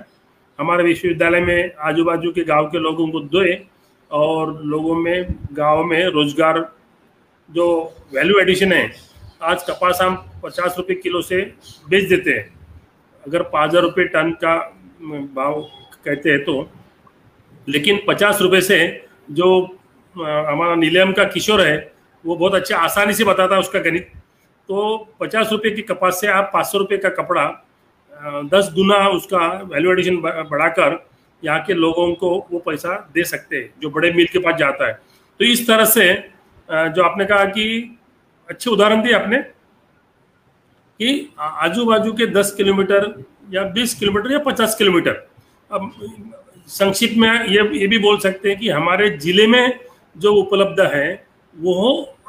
हमारे विश्वविद्यालय में आजू बाजू के गांव के लोगों को दें और लोगों में गांव में रोजगार जो वैल्यू एडिशन है। आज कपास हम 50 रुपये किलो से बेच देते हैं, अगर 5,000 रुपये टन का भाव कहते हैं तो, लेकिन 50 रुपये से जो हमारा नीलम का किशोर है वो बहुत अच्छा आसानी से बताता है उसका गणित। तो 50 रुपये की कपास से आप 500 रुपये का कपड़ा 10 गुना उसका वैल्यू एडिशन बढ़ाकर यहाँ के लोगों को वो पैसा दे सकते हैं जो बड़े मिल के पास जाता है। तो इस तरह से जो आपने कहा कि अच्छे उदाहरण दिए आपने कि आजू बाजू के 10 किलोमीटर या 20 किलोमीटर या 50 किलोमीटर, अब संक्षिप्त में ये भी बोल सकते हैं कि हमारे ज़िले में जो उपलब्ध है वो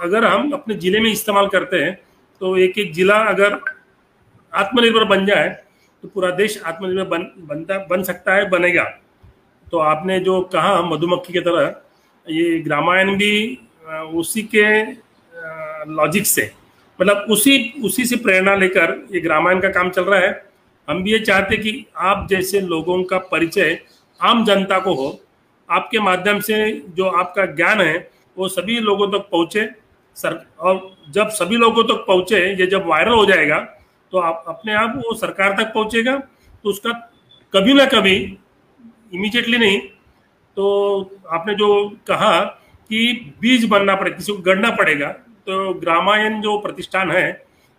अगर हम अपने ज़िले में इस्तेमाल करते हैं तो एक एक ज़िला अगर आत्मनिर्भर बन जाए तो पूरा देश आत्मनिर्भर बन सकता है, बनेगा। तो आपने जो कहा मधुमक्खी की तरह, ये ग्रामायण भी उसी के लॉजिक से, मतलब उसी से प्रेरणा लेकर ये ग्रामायण का काम चल रहा है। हम भी ये चाहते कि आप जैसे लोगों का परिचय आम जनता को हो, आपके माध्यम से जो आपका ज्ञान है वो सभी लोगों तक पहुँचे सर, और जब सभी लोगों तक पहुँचे, ये जब वायरल हो जाएगा तो आप अपने आप वो सरकार तक पहुँचेगा। तो उसका कभी ना कभी, इमीडिएटली नहीं, तो आपने जो कहा कि बीज बनना पड़ेगा, किसी को गढ़ना पड़ेगा, तो ग्रामायण जो प्रतिष्ठान है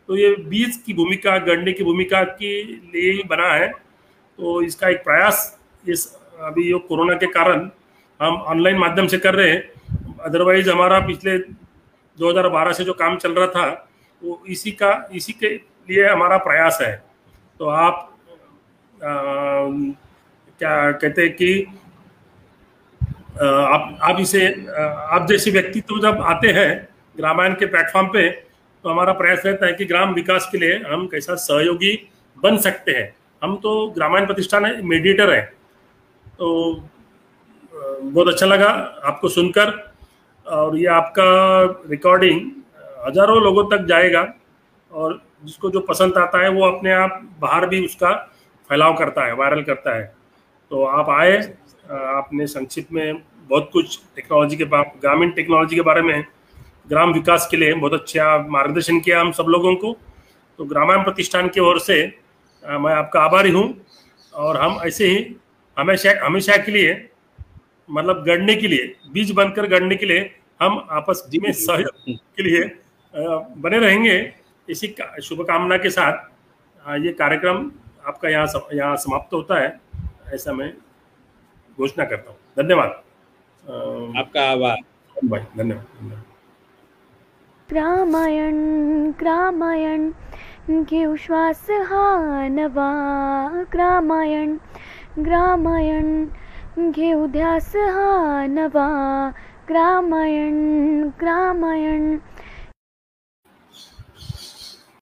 तो ये बीज की भूमिका, गढ़ने की भूमिका के लिए ही बना है। तो इसका एक प्रयास इस अभी ये कोरोना के कारण हम ऑनलाइन माध्यम से कर रहे हैं, अदरवाइज हमारा पिछले 2012 से जो काम चल रहा था वो इसी के लिए हमारा प्रयास है। तो आप क्या कहते हैं कि आप इसे आप जैसे व्यक्तित्व तो जब आते हैं ग्रामायण के प्लेटफॉर्म पे तो हमारा प्रयास रहता है कि ग्राम विकास के लिए हम कैसा सहयोगी बन सकते हैं। हम तो ग्रामायण प्रतिष्ठान है, मीडिएटर है। तो बहुत अच्छा लगा आपको सुनकर, और ये आपका रिकॉर्डिंग हजारों लोगों तक जाएगा और जिसको जो पसंद आता है वो अपने आप बाहर भी उसका फैलाव करता है, वायरल करता है। तो आप आए, आपने संक्षिप्त में बहुत कुछ टेक्नोलॉजी के ग्रामीण टेक्नोलॉजी के बारे में, ग्राम विकास के लिए बहुत अच्छा मार्गदर्शन किया हम सब लोगों को। तो ग्रामायण प्रतिष्ठान की ओर से मैं आपका आभारी हूँ, और हम ऐसे ही हमेशा के लिए, मतलब गढ़ने के लिए, बीज बनकर गढ़ने के लिए हम आपस में सहयोग के लिए बने रहेंगे। इसी शुभकामना के साथ ये कार्यक्रम आपका यहाँ समाप्त होता है, ऐसा मैं घोषणा करता हूँ। धन्यवाद, आपका आभार भाई, धन्यवाद। ग्रामायण ग्रामायण घेऊ श्वास हा नवा, ग्रामायण ग्रामायण घेऊ ध्यास हा नवा, ग्रामायण ग्रामायण